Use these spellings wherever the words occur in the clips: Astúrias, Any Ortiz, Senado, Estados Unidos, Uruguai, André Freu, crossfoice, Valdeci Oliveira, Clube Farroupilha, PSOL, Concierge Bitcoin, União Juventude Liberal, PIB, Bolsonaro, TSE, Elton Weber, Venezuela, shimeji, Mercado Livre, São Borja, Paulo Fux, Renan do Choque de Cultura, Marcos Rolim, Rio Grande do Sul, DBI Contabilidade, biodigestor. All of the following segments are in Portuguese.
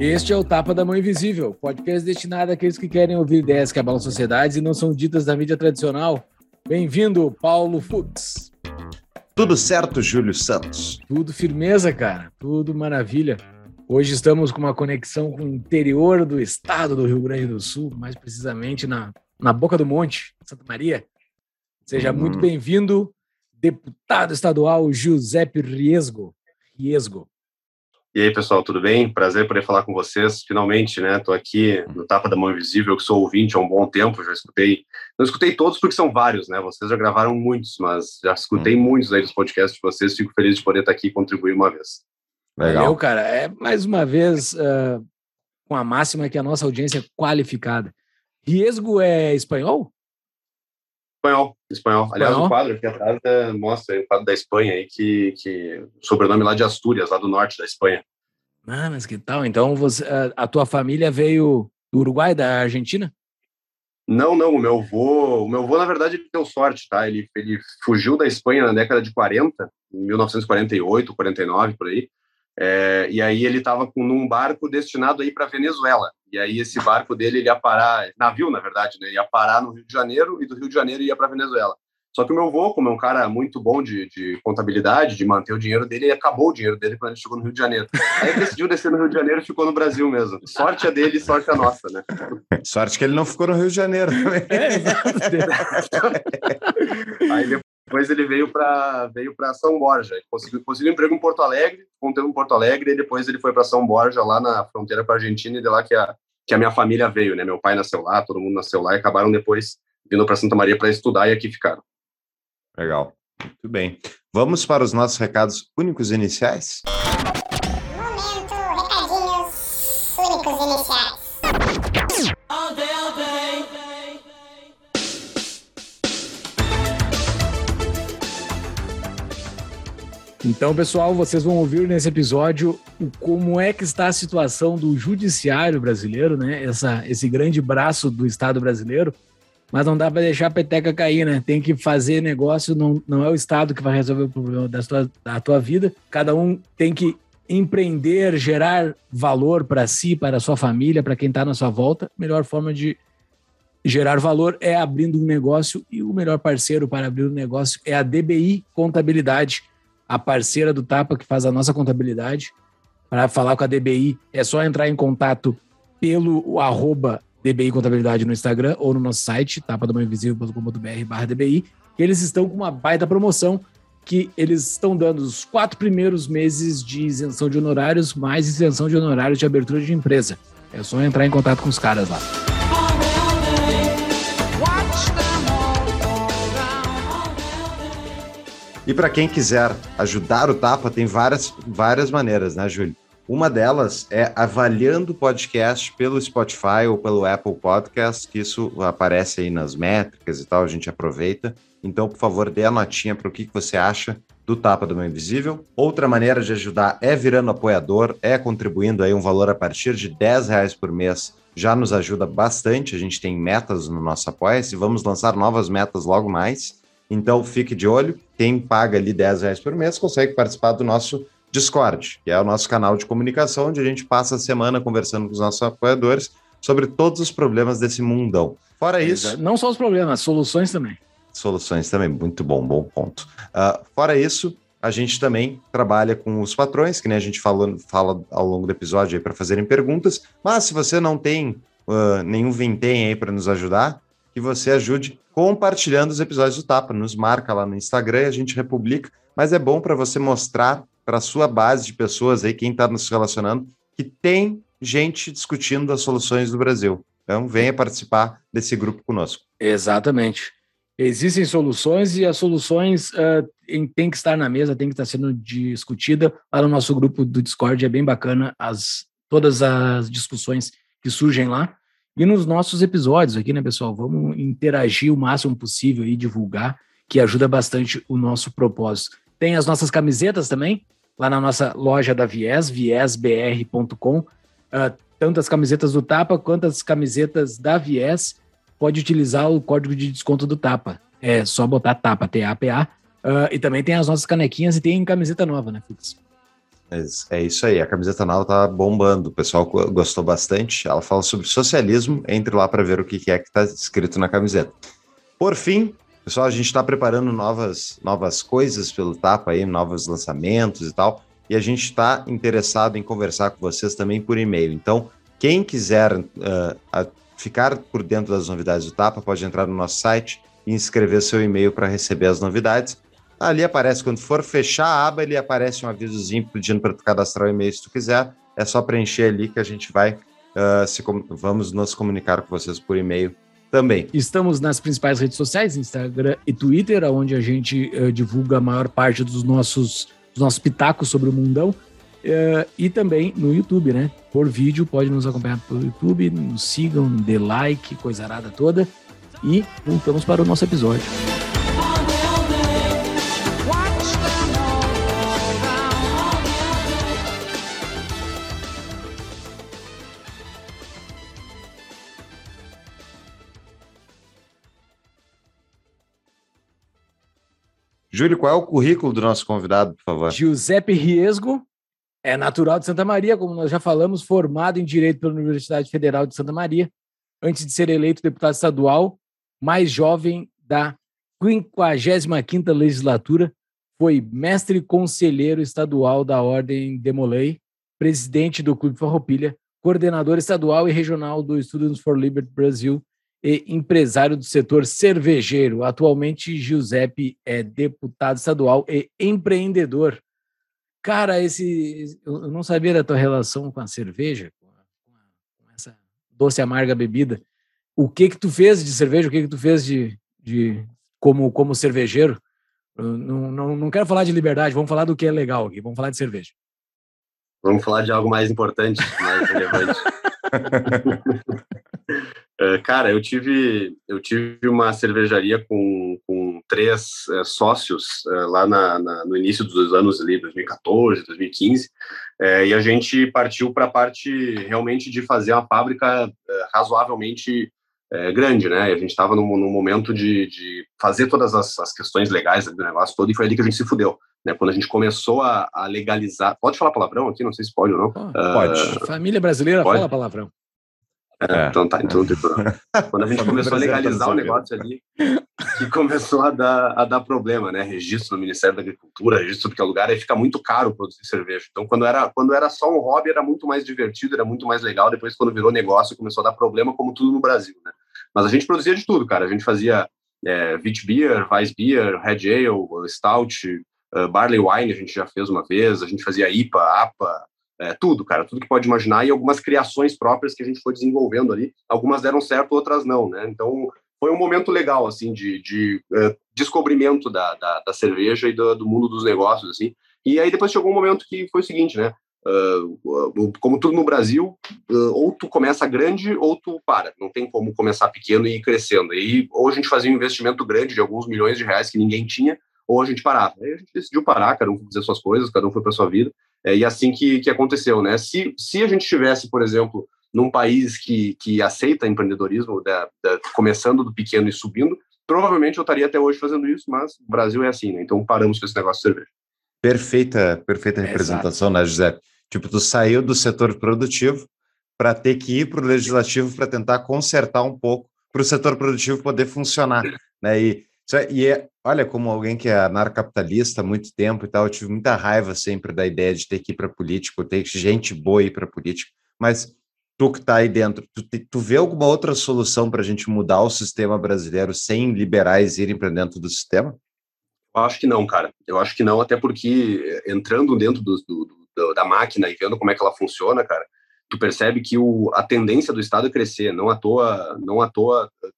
Este é o Tapa da Mão Invisível, podcast destinado àqueles que querem ouvir ideias que abalam sociedades e não são ditas da mídia tradicional. Bem-vindo, Paulo Fux. Tudo certo, Júlio Santos. Tudo firmeza, cara. Tudo maravilha. Hoje estamos com uma conexão com o interior do estado do Rio Grande do Sul, mais precisamente na Boca do Monte, Santa Maria. Seja muito bem-vindo, deputado estadual Giuseppe Riesgo. E aí, pessoal, tudo bem? Prazer poder falar com vocês. Finalmente, né? Estou aqui no Tapa da Mão Invisível, que sou ouvinte há um bom tempo, já escutei. Não escutei todos porque são vários, né? Vocês já gravaram muitos, mas já escutei muitos aí dos podcasts de vocês. Fico feliz de poder estar aqui e contribuir uma vez. Legal. Valeu, cara. É mais uma vez com a máxima que a nossa audiência é qualificada. Riesgo é espanhol? Espanhol. Aliás, o quadro aqui atrás mostra o quadro da Espanha, aí, que o sobrenome lá de Astúrias, lá do norte da Espanha. Ah, mas que tal? Então você, a tua família veio do Uruguai, da Argentina? Não, o meu avô, na verdade, deu sorte, tá? Ele fugiu da Espanha na década de 40, em 1948, 49, por aí. E aí ele estava num barco destinado a ir para Venezuela. E aí esse barco dele ia parar, navio na verdade, né? Ia parar no Rio de Janeiro e do Rio de Janeiro ia para Venezuela. Só que o meu avô, como é um cara muito bom de contabilidade, de manter o dinheiro dele, ele acabou o dinheiro dele quando ele chegou no Rio de Janeiro. Aí ele decidiu descer no Rio de Janeiro e ficou no Brasil mesmo. Sorte a dele e sorte a nossa, né? Sorte que ele não ficou no Rio de Janeiro também. Aí depois ele veio para São Borja, conseguiu um emprego em Porto Alegre, ficou um tempo em Porto Alegre e depois ele foi para São Borja, lá na fronteira com a Argentina, e de lá que a minha família veio, né? Meu pai nasceu lá, todo mundo nasceu lá e acabaram depois vindo para Santa Maria para estudar e aqui ficaram. Legal, muito bem. Vamos para os nossos recados únicos iniciais? Momento, recadinhos únicos iniciais. Então, pessoal, vocês vão ouvir nesse episódio como é que está a situação do judiciário brasileiro, né? Esse grande braço do Estado brasileiro, mas não dá para deixar a peteca cair, né? Tem que fazer negócio, não é o Estado que vai resolver o problema da tua vida. Cada um tem que empreender, gerar valor para si, para a sua família, para quem está na sua volta. A melhor forma de gerar valor é abrindo um negócio e o melhor parceiro para abrir um negócio é a DBI Contabilidade, a parceira do Tapa, que faz a nossa contabilidade. Para falar com a DBI, é só entrar em contato pelo @DBI Contabilidade no Instagram ou no nosso site, tapadamaoinvisível.com.br/DBI, que eles estão com uma baita promoção, que eles estão dando os 4 primeiros meses de isenção de honorários, mais isenção de honorários de abertura de empresa. É só entrar em contato com os caras lá. E para quem quiser ajudar o Tapa, tem várias maneiras, né, Júlio? Uma delas é avaliando o podcast pelo Spotify ou pelo Apple Podcast, que isso aparece aí nas métricas e tal, a gente aproveita. Então, por favor, dê a notinha para o que você acha do Tapa do Mão Invisível. Outra maneira de ajudar é virando apoiador, é contribuindo aí um valor a partir de R$10 por mês. Já nos ajuda bastante, a gente tem metas no nosso Apoia-se, vamos lançar novas metas logo mais. Então, fique de olho, quem paga ali R$10 por mês consegue participar do nosso Discord, que é o nosso canal de comunicação, onde a gente passa a semana conversando com os nossos apoiadores sobre todos os problemas desse mundão. Fora isso... Não só os problemas, soluções também. Soluções também, muito bom ponto. Fora isso, a gente também trabalha com os patrões, que nem a gente fala ao longo do episódio aí para fazerem perguntas, mas se você não tem nenhum vintém aí para nos ajudar, que você ajude compartilhando os episódios do Tapa, nos marca lá no Instagram e a gente republica, mas é bom para você mostrar para a sua base de pessoas aí, quem está nos relacionando, que tem gente discutindo as soluções do Brasil. Então venha participar desse grupo conosco. Exatamente. Existem soluções e as soluções têm que estar na mesa, tem que estar sendo discutida. Lá no nosso grupo do Discord é bem bacana todas as discussões que surgem lá. E nos nossos episódios aqui, né, pessoal? Vamos interagir o máximo possível e divulgar, que ajuda bastante o nosso propósito. Tem as nossas camisetas também, lá na nossa loja da Viés, viesbr.com. Tanto as camisetas do Tapa quanto as camisetas da Viés, pode utilizar o código de desconto do Tapa. É só botar Tapa, TAPA. E também tem as nossas canequinhas e tem camiseta nova, né, Fux? É isso aí, a camiseta nova tá bombando, o pessoal gostou bastante. Ela fala sobre socialismo, entre lá para ver o que é que tá escrito na camiseta. Por fim, pessoal, a gente está preparando novas coisas pelo Tapa aí, novos lançamentos e tal, e a gente está interessado em conversar com vocês também por e-mail. Então, quem quiser ficar por dentro das novidades do Tapa, pode entrar no nosso site e inscrever seu e-mail para receber as novidades. Ali aparece, quando for fechar a aba, ele aparece um avisozinho pedindo para tu cadastrar o e-mail se tu quiser. É só preencher ali que a gente vai, vamos nos comunicar com vocês por e-mail também. Estamos nas principais redes sociais, Instagram e Twitter, onde a gente divulga a maior parte dos nossos pitacos sobre o mundão. E também no YouTube, né? Por vídeo, pode nos acompanhar pelo YouTube, nos sigam, dê like, coisarada toda. E voltamos para o nosso episódio. Júlio, qual é o currículo do nosso convidado, por favor? Giuseppe Riesgo é natural de Santa Maria, como nós já falamos, formado em Direito pela Universidade Federal de Santa Maria, antes de ser eleito deputado estadual, mais jovem da 55ª legislatura, foi mestre conselheiro estadual da Ordem de Molay, presidente do Clube Farroupilha, coordenador estadual e regional do Students for Liberty Brasil, e empresário do setor cervejeiro. Atualmente, Giuseppe é deputado estadual e empreendedor. Cara, eu não sabia da tua relação com a cerveja, com essa doce amarga bebida. O que tu fez de cerveja? O que tu fez como cervejeiro? Não quero falar de liberdade, vamos falar do que é legal aqui, vamos falar de cerveja. Vamos falar de algo mais importante, mais relevante. Cara, eu tive uma cervejaria com 3 sócios lá no início dos anos ali, 2014, 2015, e a gente partiu para a parte realmente de fazer uma fábrica razoavelmente grande, né? A gente estava num momento de fazer todas as questões legais do negócio todo, e foi ali que a gente se fudeu, né? Quando a gente começou a legalizar... Pode falar palavrão aqui? Não sei se pode ou não. Pode. Família brasileira pode. Fala palavrão. Então tá, então quando a gente começou a legalizar o negócio ali, que começou a dar problema, né? Registro no Ministério da Agricultura, registro porque o lugar aí fica muito caro produzir cerveja. Então quando era só um hobby era muito mais divertido, era muito mais legal. Depois quando virou negócio começou a dar problema, como tudo no Brasil, né? Mas a gente produzia de tudo, cara. A gente fazia wheat beer, Weiss beer, Red Ale, Stout, Barley Wine a gente já fez uma vez. A gente fazia IPA, APA. Tudo, cara, tudo que pode imaginar, e algumas criações próprias que a gente foi desenvolvendo ali. Algumas deram certo, outras não, né? Então, foi um momento legal, assim, de descobrimento da cerveja e do mundo dos negócios, assim. E aí depois chegou um momento que foi o seguinte, né? Como tudo no Brasil, ou tu começa grande ou tu para. Não tem como começar pequeno e ir crescendo. E ou a gente fazia um investimento grande de alguns milhões de reais que ninguém tinha, ou a gente parava. Aí a gente decidiu parar, cada um foi fazer suas coisas, cada um foi para sua vida. E assim que aconteceu, né? Se a gente estivesse, por exemplo, num país que aceita empreendedorismo, começando do pequeno e subindo, provavelmente eu estaria até hoje fazendo isso, mas o Brasil é assim, né? Então paramos com esse negócio de cerveja. Perfeita representação, exato, né, Giuseppe? Tipo, tu saiu do setor produtivo para ter que ir para o legislativo para tentar consertar um pouco para o setor produtivo poder funcionar, né? Olha, como alguém que é anarcapitalista há muito tempo e tal, eu tive muita raiva sempre da ideia de ter que ir para político, ter gente boa ir para político, mas tu que está aí dentro, tu vê alguma outra solução para a gente mudar o sistema brasileiro sem liberais irem para dentro do sistema? Eu acho que não, cara. Eu acho que não, até porque entrando dentro da máquina e vendo como é que ela funciona, cara, tu percebe que a tendência do Estado é crescer, não à toa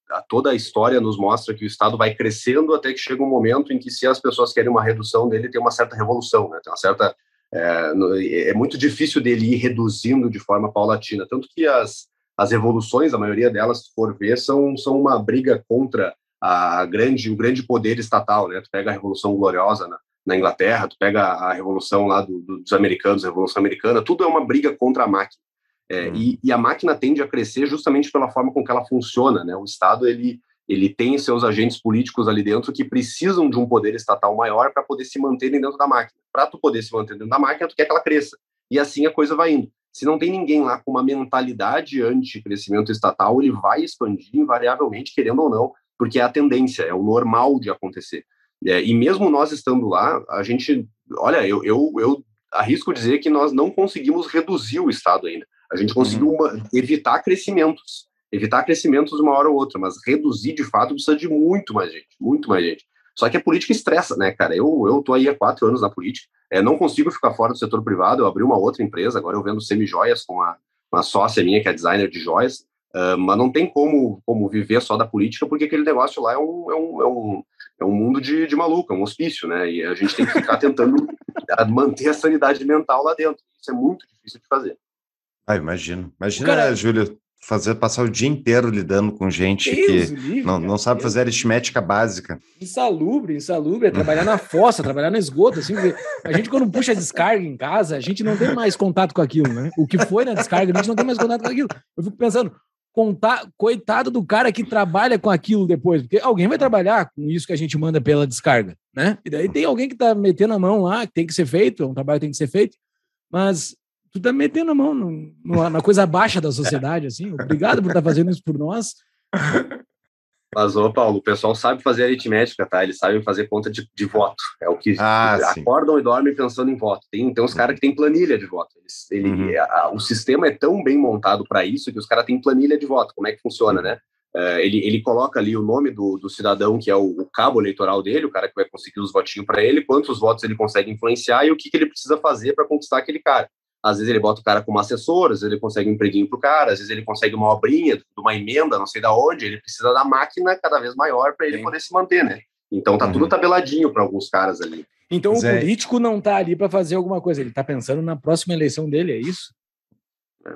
a toda a história nos mostra que o Estado vai crescendo até que chega um momento em que, se as pessoas querem uma redução dele, tem uma certa revolução, né? Tem uma certa, é muito difícil dele ir reduzindo de forma paulatina, tanto que as As revoluções, a maioria delas, se for ver, são uma briga contra o grande poder estatal, né? Tu pega a Revolução Gloriosa na Inglaterra, tu pega a Revolução lá dos americanos, a Revolução Americana, tudo é uma briga contra a máquina. E a máquina tende a crescer justamente pela forma com que ela funciona, né? O Estado, ele tem seus agentes políticos ali dentro que precisam de um poder estatal maior para poder se manterem dentro da máquina. Para tu poder se manter dentro da máquina, tu quer que ela cresça. E assim a coisa vai indo. Se não tem ninguém lá com uma mentalidade anti-crescimento estatal, ele vai expandir invariavelmente, querendo ou não, porque é a tendência, é o normal de acontecer. E mesmo nós estando lá, a gente... Olha, eu arrisco dizer que nós não conseguimos reduzir o Estado ainda. A gente conseguiu evitar crescimentos uma hora ou outra, mas reduzir, de fato, precisa de muito mais gente. Só que a política estressa, né, cara? Eu tô aí há 4 anos na política, não consigo ficar fora do setor privado, eu abri uma outra empresa, agora eu vendo semi-joias com uma sócia minha que é designer de joias, mas não tem como viver só da política, porque aquele negócio lá é um mundo de maluco, é um hospício, né? E a gente tem que ficar tentando manter a sanidade mental lá dentro. Isso é muito difícil de fazer. Ah, imagino. Imagina, cara... Júlio, passar o dia inteiro lidando com gente Deus que livre, não sabe fazer aritmética básica. Insalubre, é trabalhar na fossa, trabalhar no esgoto. Assim, a gente, quando puxa a descarga em casa, a gente não tem mais contato com aquilo, né? O que foi na descarga, a gente não tem mais contato com aquilo. Eu fico pensando, coitado do cara que trabalha com aquilo depois, porque alguém vai trabalhar com isso que a gente manda pela descarga, né? E daí tem alguém que tá metendo a mão lá, que tem que ser feito, é um trabalho que tem que ser feito, mas... Tu tá metendo a mão na coisa baixa da sociedade, assim. Obrigado por estar fazendo isso por nós. Mas, ô, Paulo, o pessoal sabe fazer aritmética, tá? Eles sabem fazer conta de voto. É o que acordam e dormem pensando em voto. Tem uns caras que tem planilha de voto. O sistema é tão bem montado para isso que os caras têm planilha de voto. Como é que funciona, né? Ele coloca ali o nome do cidadão, que é o cabo eleitoral dele, o cara que vai conseguir os votinhos para ele, quantos votos ele consegue influenciar e o que ele precisa fazer para conquistar aquele cara. Às vezes ele bota o cara como assessor, às vezes ele consegue um empreguinho pro cara, às vezes ele consegue uma obrinha, uma emenda, não sei da onde, ele precisa da máquina cada vez maior para ele poder se manter, né? Então tá tudo tabeladinho para alguns caras ali. Então o político não tá ali para fazer alguma coisa, ele tá pensando na próxima eleição dele, é isso?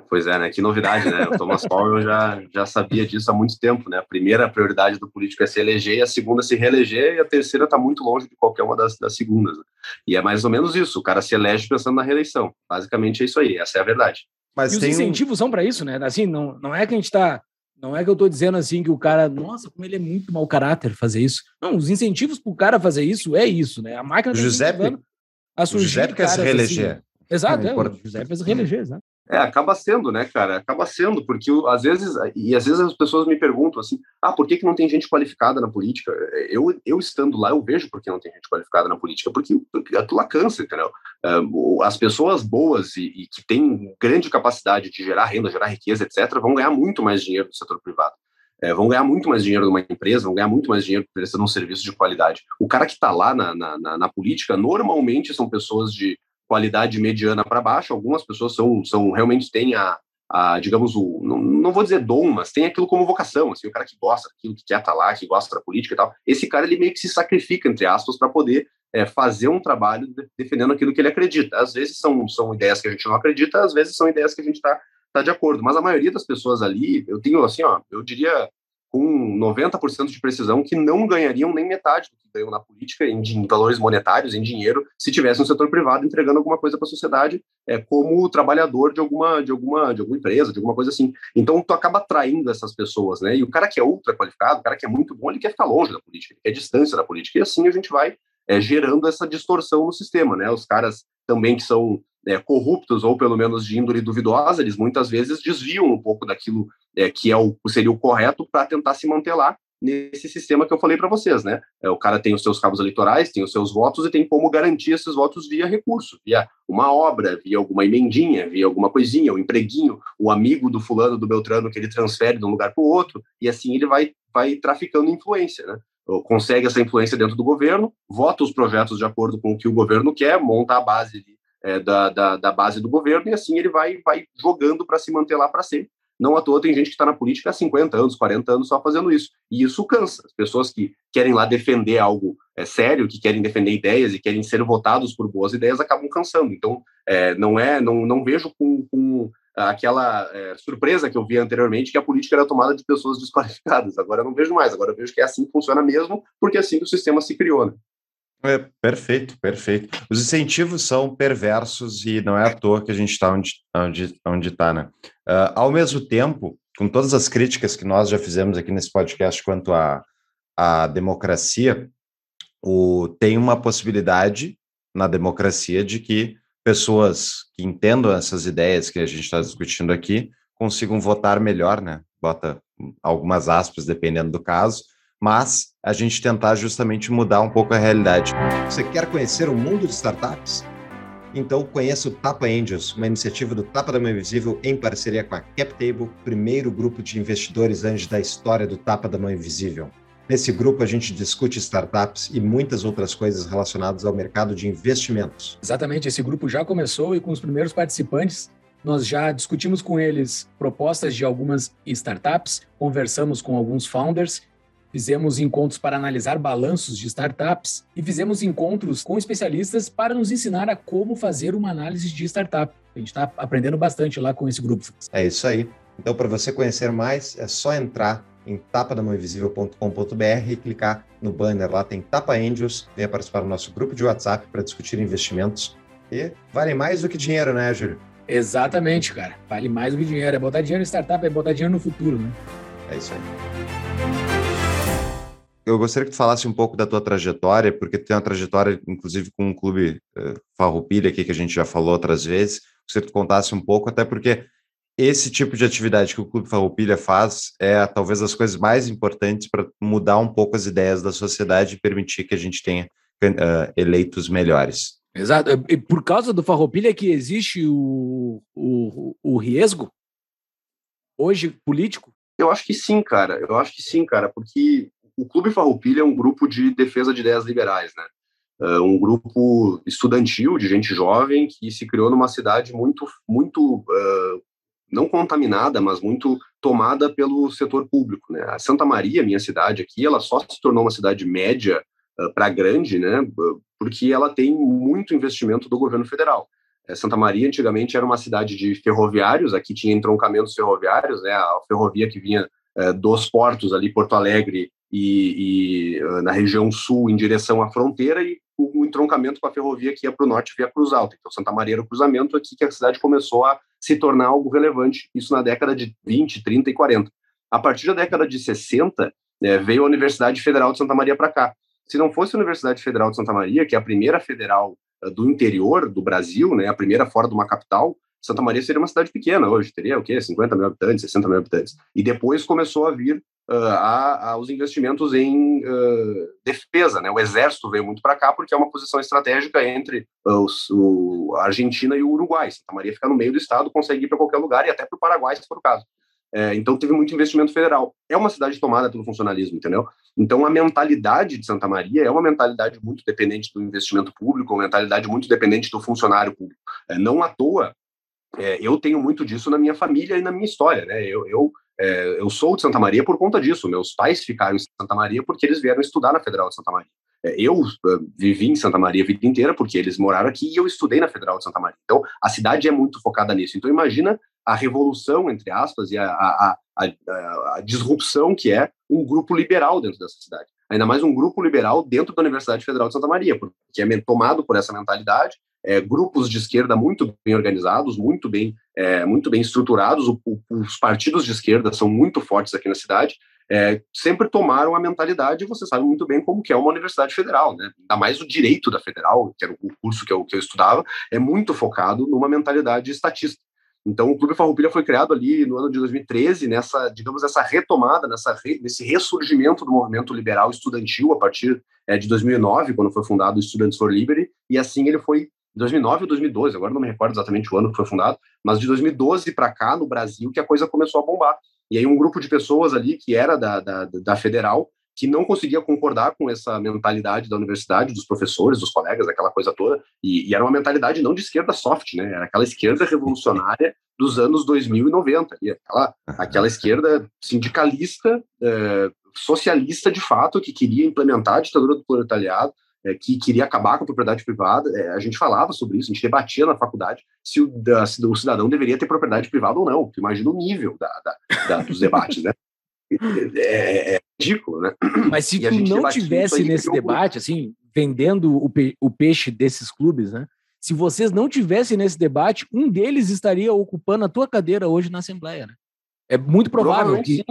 Pois é, né? Que novidade, né? O Thomas Powell já sabia disso há muito tempo, né? A primeira prioridade do político é se eleger, a segunda é se reeleger e a terceira está muito longe de qualquer uma das segundas. Né? E é mais ou menos isso, o cara se elege pensando na reeleição. Basicamente é isso aí, essa é a verdade. Mas e os incentivos são para isso, né? Assim, não é que a gente está... Não é que eu estou dizendo assim que o cara... Nossa, como ele é muito mau caráter fazer isso. Não, os incentivos para o cara fazer isso é isso, né? A máquina... Giuseppe quer se reeleger. Assim. Exato, o Giuseppe quer se reeleger, exato. Acaba sendo, né, cara? Acaba sendo, porque às vezes as pessoas me perguntam assim, por que não tem gente qualificada na política? Eu estando lá, eu vejo por que não tem gente qualificada na política, porque aquilo lá cansa, entendeu? As pessoas boas e que têm grande capacidade de gerar renda, gerar riqueza, etc., vão ganhar muito mais dinheiro do setor privado. Vão ganhar muito mais dinheiro numa empresa, vão ganhar muito mais dinheiro prestando um serviço de qualidade. O cara que está lá na política, normalmente são pessoas de qualidade mediana para baixo, algumas pessoas realmente têm digamos, não vou dizer dom, mas tem aquilo como vocação, assim, o cara que gosta daquilo, que quer estar lá, que gosta da política e tal, esse cara ele meio que se sacrifica, entre aspas, para poder fazer um trabalho defendendo aquilo que ele acredita. Às vezes são ideias que a gente não acredita, às vezes são ideias que a gente tá de acordo, mas a maioria das pessoas ali, eu tenho assim, eu diria com 90% de precisão, que não ganhariam nem metade do que ganham na política em valores monetários, em dinheiro, se tivesse um setor privado entregando alguma coisa para a sociedade como trabalhador de alguma empresa, de alguma coisa assim. Então, tu acaba atraindo essas pessoas, né? E o cara que é ultra qualificado, o cara que é muito bom, ele quer ficar longe da política, ele quer distância da política. E assim a gente vai gerando essa distorção no sistema, né? Os caras também que são corruptos ou pelo menos de índole duvidosa, eles muitas vezes desviam um pouco daquilo que seria o correto para tentar se manter lá nesse sistema que eu falei para vocês, né? O cara tem os seus cabos eleitorais, tem os seus votos e tem como garantir esses votos via recurso, via uma obra, via alguma emendinha, via alguma coisinha, o empreguinho, o amigo do fulano, do beltrano que ele transfere de um lugar para o outro e assim ele vai traficando influência, né? Consegue essa influência dentro do governo, vota os projetos de acordo com o que o governo quer, monta a base da base do governo e assim ele vai jogando para se manter lá para sempre. Não à toa tem gente que está na política há 50 anos, 40 anos só fazendo isso. E isso cansa. As pessoas que querem lá defender algo sério, que querem defender ideias e querem ser votados por boas ideias, acabam cansando. Então, não vejo com aquela surpresa que eu vi anteriormente, que a política era tomada de pessoas desqualificadas. Agora eu não vejo mais, agora eu vejo que é assim que funciona mesmo, porque é assim que o sistema se criou, né? É, perfeito, perfeito. Os incentivos são perversos e não é à toa que a gente está onde está, né? Ao mesmo tempo, com todas as críticas que nós já fizemos aqui nesse podcast quanto à democracia, tem uma possibilidade na democracia de que pessoas que entendam essas ideias que a gente está discutindo aqui consigam votar melhor, né? Bota algumas aspas, dependendo do caso, mas a gente tentar justamente mudar um pouco a realidade. Você quer conhecer o mundo de startups? Então conheça o Tapa Angels, uma iniciativa do Tapa da Mão Invisível em parceria com a CapTable, primeiro grupo de investidores anjos da história do Tapa da Mão Invisível. Nesse grupo a gente discute startups e muitas outras coisas relacionadas ao mercado de investimentos. Exatamente, esse grupo já começou e com os primeiros participantes nós já discutimos com eles propostas de algumas startups, conversamos com alguns founders, fizemos encontros para analisar balanços de startups e fizemos encontros com especialistas para nos ensinar a como fazer uma análise de startup. A gente está aprendendo bastante lá com esse grupo. É isso aí. Então, para você conhecer mais, é só entrar em tapadamãoinvisível.com.br e clicar no banner. Lá tem Tapa Angels. Venha participar do nosso grupo de WhatsApp para discutir investimentos. E vale mais do que dinheiro, né, Júlio? Exatamente, cara. Vale mais do que dinheiro. É botar dinheiro em startup, é botar dinheiro no futuro, né? É isso aí. Eu gostaria que tu falasse um pouco da tua trajetória, porque tu tem uma trajetória, inclusive, com o Clube Farroupilha aqui, que a gente já falou outras vezes. Gostaria que tu contasse um pouco, até porque esse tipo de atividade que o Clube Farroupilha faz é talvez as coisas mais importantes para mudar um pouco as ideias da sociedade e permitir que a gente tenha eleitos melhores. Exato. E por causa do Farroupilha que existe o Riesgo, hoje político? Eu acho que sim, cara, porque o Clube Farroupilha é um grupo de defesa de ideias liberais, né? Um grupo estudantil de gente jovem que se criou numa cidade muito não contaminada, mas muito tomada pelo setor público, né? A Santa Maria, minha cidade aqui, ela só se tornou uma cidade média para grande, né? Porque ela tem muito investimento do governo federal. Santa Maria antigamente era uma cidade de ferroviários, aqui tinha entroncamentos ferroviários, né? A ferrovia que vinha dos portos ali, Porto Alegre, e na região sul em direção à fronteira e o entroncamento com a ferrovia que ia para o norte via Cruz Alta. Então, Santa Maria era o cruzamento aqui que a cidade começou a se tornar algo relevante, isso na década de 20, 30 e 40. A partir da década de 60, veio a Universidade Federal de Santa Maria para cá. Se não fosse a Universidade Federal de Santa Maria, que é a primeira federal do interior do Brasil, né, a primeira fora de uma capital, Santa Maria seria uma cidade pequena hoje, teria o quê? 50 mil habitantes, 60 mil habitantes. E depois começou a vir aos investimentos em defesa, né? O exército veio muito para cá porque é uma posição estratégica entre a Argentina e o Uruguai. Santa Maria fica no meio do estado, consegue ir para qualquer lugar e até para o Paraguai, se for o caso. Então teve muito investimento federal. É uma cidade tomada pelo funcionalismo, entendeu? Então a mentalidade de Santa Maria é uma mentalidade muito dependente do investimento público, uma mentalidade muito dependente do funcionário público. Não à toa, eu tenho muito disso na minha família e na minha história, né? Eu sou de Santa Maria por conta disso. Meus pais ficaram em Santa Maria porque eles vieram estudar na Federal de Santa Maria. Eu vivi em Santa Maria a vida inteira porque eles moraram aqui e eu estudei na Federal de Santa Maria. Então, a cidade é muito focada nisso. Então, imagina a revolução, entre aspas, e a disrupção que é um grupo liberal dentro dessa cidade. Ainda mais um grupo liberal dentro da Universidade Federal de Santa Maria, porque é tomado por essa mentalidade. Grupos de esquerda muito bem organizados, muito bem estruturados, os partidos de esquerda são muito fortes aqui na cidade, sempre tomaram a mentalidade, você sabe muito bem como que é uma universidade federal, né? Ainda mais o direito da federal, que era o curso que eu estudava, é muito focado numa mentalidade estatista. Então o Clube Farroupilha foi criado ali no ano de 2013, nessa, digamos, essa retomada, nesse ressurgimento do movimento liberal estudantil a partir de 2009, quando foi fundado o Students for Liberty, e assim ele foi 2009 ou 2012, agora não me recordo exatamente o ano que foi fundado, mas de 2012 para cá, no Brasil, que a coisa começou a bombar. E aí um grupo de pessoas ali, que era da Federal, que não conseguia concordar com essa mentalidade da universidade, dos professores, dos colegas, aquela coisa toda, e era uma mentalidade não de esquerda soft, né? Era aquela esquerda revolucionária dos anos 2090, e aquela esquerda sindicalista, socialista de fato, que queria implementar a ditadura do proletariado, que queria acabar com a propriedade privada. A gente falava sobre isso, a gente debatia na faculdade se o cidadão deveria ter propriedade privada ou não. Tu imagina o nível dos debates, né? É ridículo, né? Mas se tu não tivesse nesse debate, assim, vendendo o peixe desses clubes, né? Se vocês não tivessem nesse debate, um deles estaria ocupando a tua cadeira hoje na Assembleia, né? É muito provável que...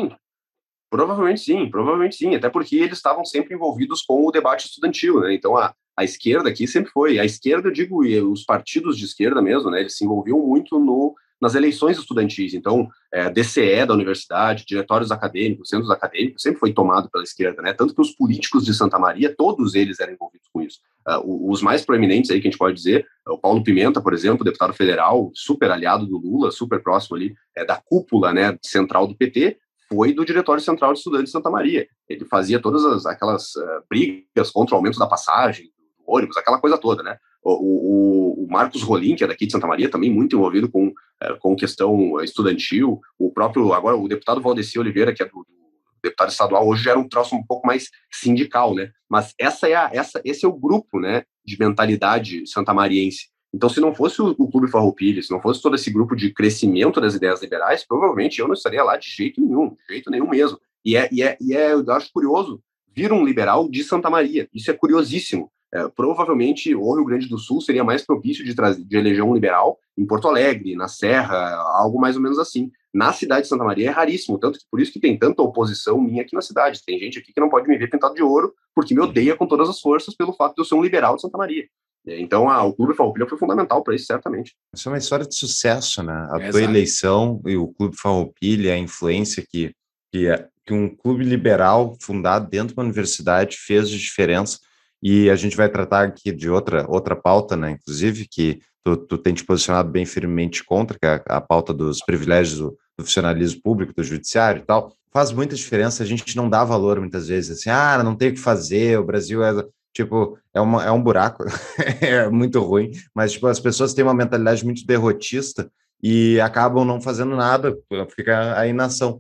Provavelmente sim, até porque eles estavam sempre envolvidos com o debate estudantil, né? Então a esquerda aqui sempre foi, a esquerda, eu digo, e os partidos de esquerda mesmo, né? Eles se envolviam muito nas eleições estudantis, então DCE da universidade, diretórios acadêmicos, centros acadêmicos, sempre foi tomado pela esquerda, né? Tanto que os políticos de Santa Maria, todos eles eram envolvidos com isso. Os mais proeminentes aí que a gente pode dizer, o Paulo Pimenta, por exemplo, deputado federal, super aliado do Lula, super próximo ali da cúpula, né, central do PT, foi do Diretório Central de Estudantes de Santa Maria. Ele fazia todas aquelas brigas contra o aumento da passagem, do ônibus, aquela coisa toda, né? O Marcos Rolim, que é daqui de Santa Maria, também muito envolvido com questão estudantil. O próprio, agora, o deputado Valdeci Oliveira, que é do deputado estadual, hoje já era um troço um pouco mais sindical, né? Mas esse é o grupo, né, de mentalidade santamariense. Então, se não fosse o Clube Farroupilha, se não fosse todo esse grupo de crescimento das ideias liberais, provavelmente eu não estaria lá de jeito nenhum mesmo. E eu acho curioso vir um liberal de Santa Maria. Isso é curiosíssimo. Provavelmente o Rio Grande do Sul seria mais propício de eleger um liberal em Porto Alegre, na Serra, algo mais ou menos assim. Na cidade de Santa Maria é raríssimo, tanto que por isso que tem tanta oposição minha aqui na cidade. Tem gente aqui que não pode me ver pintado de ouro porque me odeia com todas as forças pelo fato de eu ser um liberal de Santa Maria. Então, o Clube Farroupilha foi fundamental para isso, certamente. Isso é uma história de sucesso, né? A tua eleição e o Clube Farroupilha, a influência que um clube liberal fundado dentro de uma universidade fez de diferença. E a gente vai tratar aqui de outra pauta, né? Inclusive, que tu tem te posicionado bem firmemente contra, que é a pauta dos privilégios do funcionalismo público, do judiciário e tal. Faz muita diferença, a gente não dá valor muitas vezes, assim, não tem o que fazer, o Brasil é... Tipo, é um buraco, é muito ruim, mas tipo, as pessoas têm uma mentalidade muito derrotista e acabam não fazendo nada, fica a inação.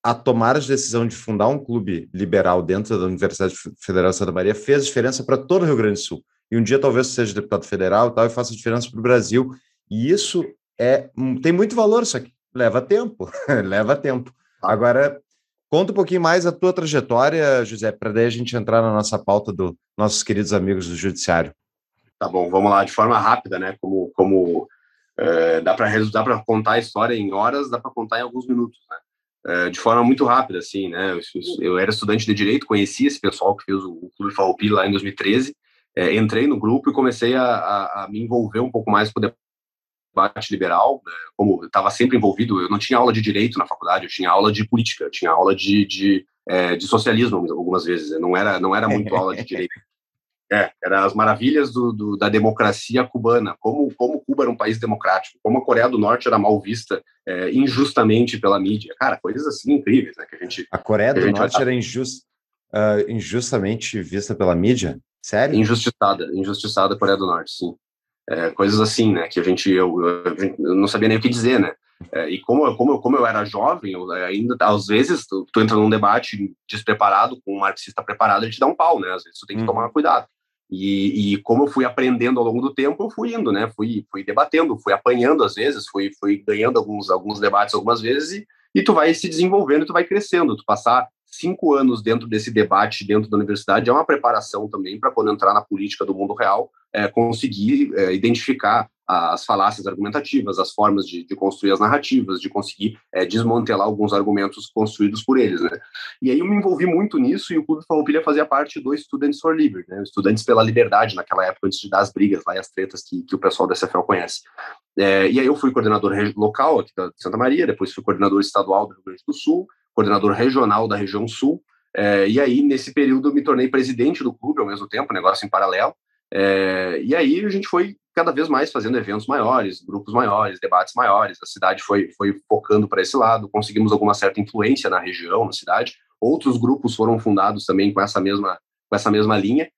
A tomar a decisão de fundar um clube liberal dentro da Universidade Federal de Santa Maria fez diferença para todo o Rio Grande do Sul. E um dia talvez seja deputado federal e faça diferença para o Brasil. E isso tem muito valor, só que leva tempo, leva tempo. Agora... Conta um pouquinho mais a tua trajetória, José, para daí a gente entrar na nossa pauta dos nossos queridos amigos do Judiciário. Tá bom, vamos lá, de forma rápida, né? Como dá para contar a história em horas, dá para contar em alguns minutos, né? De forma muito rápida, assim, né? Eu era estudante de Direito, conheci esse pessoal que fez o Clube Farroupilha lá em 2013, entrei no grupo e comecei a me envolver um pouco mais com o debate liberal, como estava sempre envolvido, eu não tinha aula de direito na faculdade, eu tinha aula de política, eu tinha aula de socialismo algumas vezes, não era muito aula de direito. Era as maravilhas da democracia cubana, como Cuba era um país democrático, como a Coreia do Norte era mal vista injustamente pela mídia. Cara, coisas assim incríveis, né? A Coreia do Norte era injustamente vista pela mídia? Sério? Injustiçada a Coreia do Norte, sim. Coisas assim, né, que eu não sabia nem o que dizer, né, e como eu era jovem, eu ainda, às vezes, tu entra num debate despreparado, com um marxista preparado, ele te dá um pau, né, às vezes tu tem que tomar cuidado, e como eu fui aprendendo ao longo do tempo, eu fui indo, né, fui debatendo, fui apanhando às vezes, fui ganhando alguns debates algumas vezes, e tu vai se desenvolvendo, tu vai crescendo, tu passar 5 anos dentro desse debate, dentro da universidade, é uma preparação também para quando entrar na política do mundo real, conseguir identificar as falácias argumentativas, as formas de construir as narrativas, de conseguir desmantelar alguns argumentos construídos por eles, né? E aí eu me envolvi muito nisso e o Clube Farroupilha fazia parte do Students for Liberty, né? Estudantes pela Liberdade, naquela época, antes de dar as brigas lá e as tretas que o pessoal da CFL conhece. E aí eu fui coordenador local aqui de Santa Maria, depois fui coordenador estadual do Rio Grande do Sul, coordenador regional da região sul, e aí nesse período eu me tornei presidente do clube ao mesmo tempo, negócio em paralelo, e aí a gente foi cada vez mais fazendo eventos maiores, grupos maiores, debates maiores, a cidade foi focando para esse lado, conseguimos alguma certa influência na região, na cidade, outros grupos foram fundados também com essa mesma linha,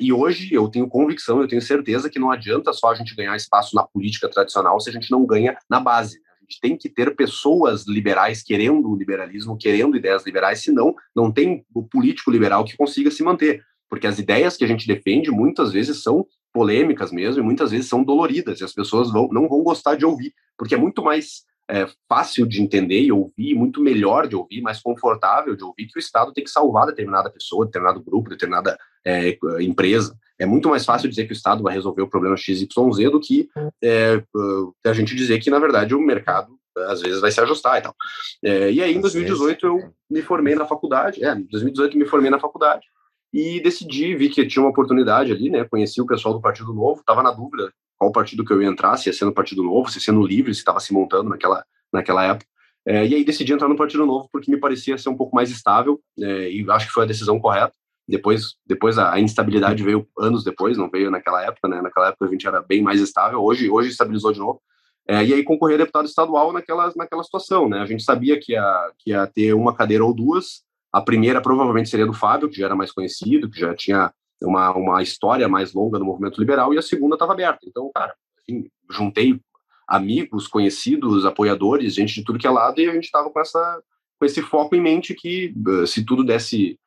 e hoje eu tenho convicção, eu tenho certeza que não adianta só a gente ganhar espaço na política tradicional se a gente não ganha na base, né? Tem que ter pessoas liberais querendo o liberalismo, querendo ideias liberais, senão não tem o político liberal que consiga se manter. porque as ideias que a gente defende muitas vezes são polêmicas mesmo e muitas vezes são doloridas, e as pessoas não vão gostar de ouvir, porque é muito mais fácil de entender e ouvir, muito melhor de ouvir, mais confortável de ouvir, que o Estado tem que salvar determinada pessoa, determinado grupo, determinada empresa. É muito mais fácil dizer que o Estado vai resolver o problema XYZ do que a gente dizer que, na verdade, o mercado às vezes vai se ajustar e tal. E aí, em 2018, eu me formei na faculdade, e decidi, vi que tinha uma oportunidade ali, né, conheci o pessoal do Partido Novo, estava na dúvida qual partido que eu ia entrar, se ia ser no Partido Novo, se ia ser no Livre, se estava se montando naquela época. E aí decidi entrar no Partido Novo porque me parecia ser um pouco mais estável, e acho que foi a decisão correta. Depois a instabilidade veio anos depois, não veio naquela época, né? Naquela época a gente era bem mais estável, hoje estabilizou de novo. E aí concorrer a deputado estadual naquela situação, né? A gente sabia que ia ter uma cadeira ou duas. A primeira provavelmente seria do Fábio, que já era mais conhecido, que já tinha uma história mais longa no movimento liberal, e a segunda estava aberta. Então, cara, enfim, juntei amigos, conhecidos, apoiadores, gente de tudo que é lado, e a gente estava com esse foco em mente que, se tudo desse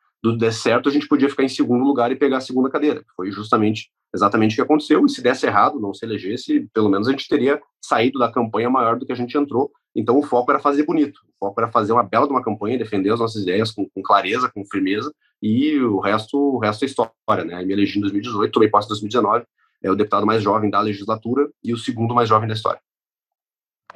certo, a gente podia ficar em segundo lugar e pegar a segunda cadeira. Foi exatamente o que aconteceu, e se desse errado, não se elegesse, pelo menos a gente teria saído da campanha maior do que a gente entrou. Então o foco era fazer bonito, o foco era fazer uma bela de uma campanha, defender as nossas ideias com clareza, com firmeza, e o resto é história, né? Me elegi em 2018, tomei posse em 2019, é o deputado mais jovem da legislatura e o segundo mais jovem da história.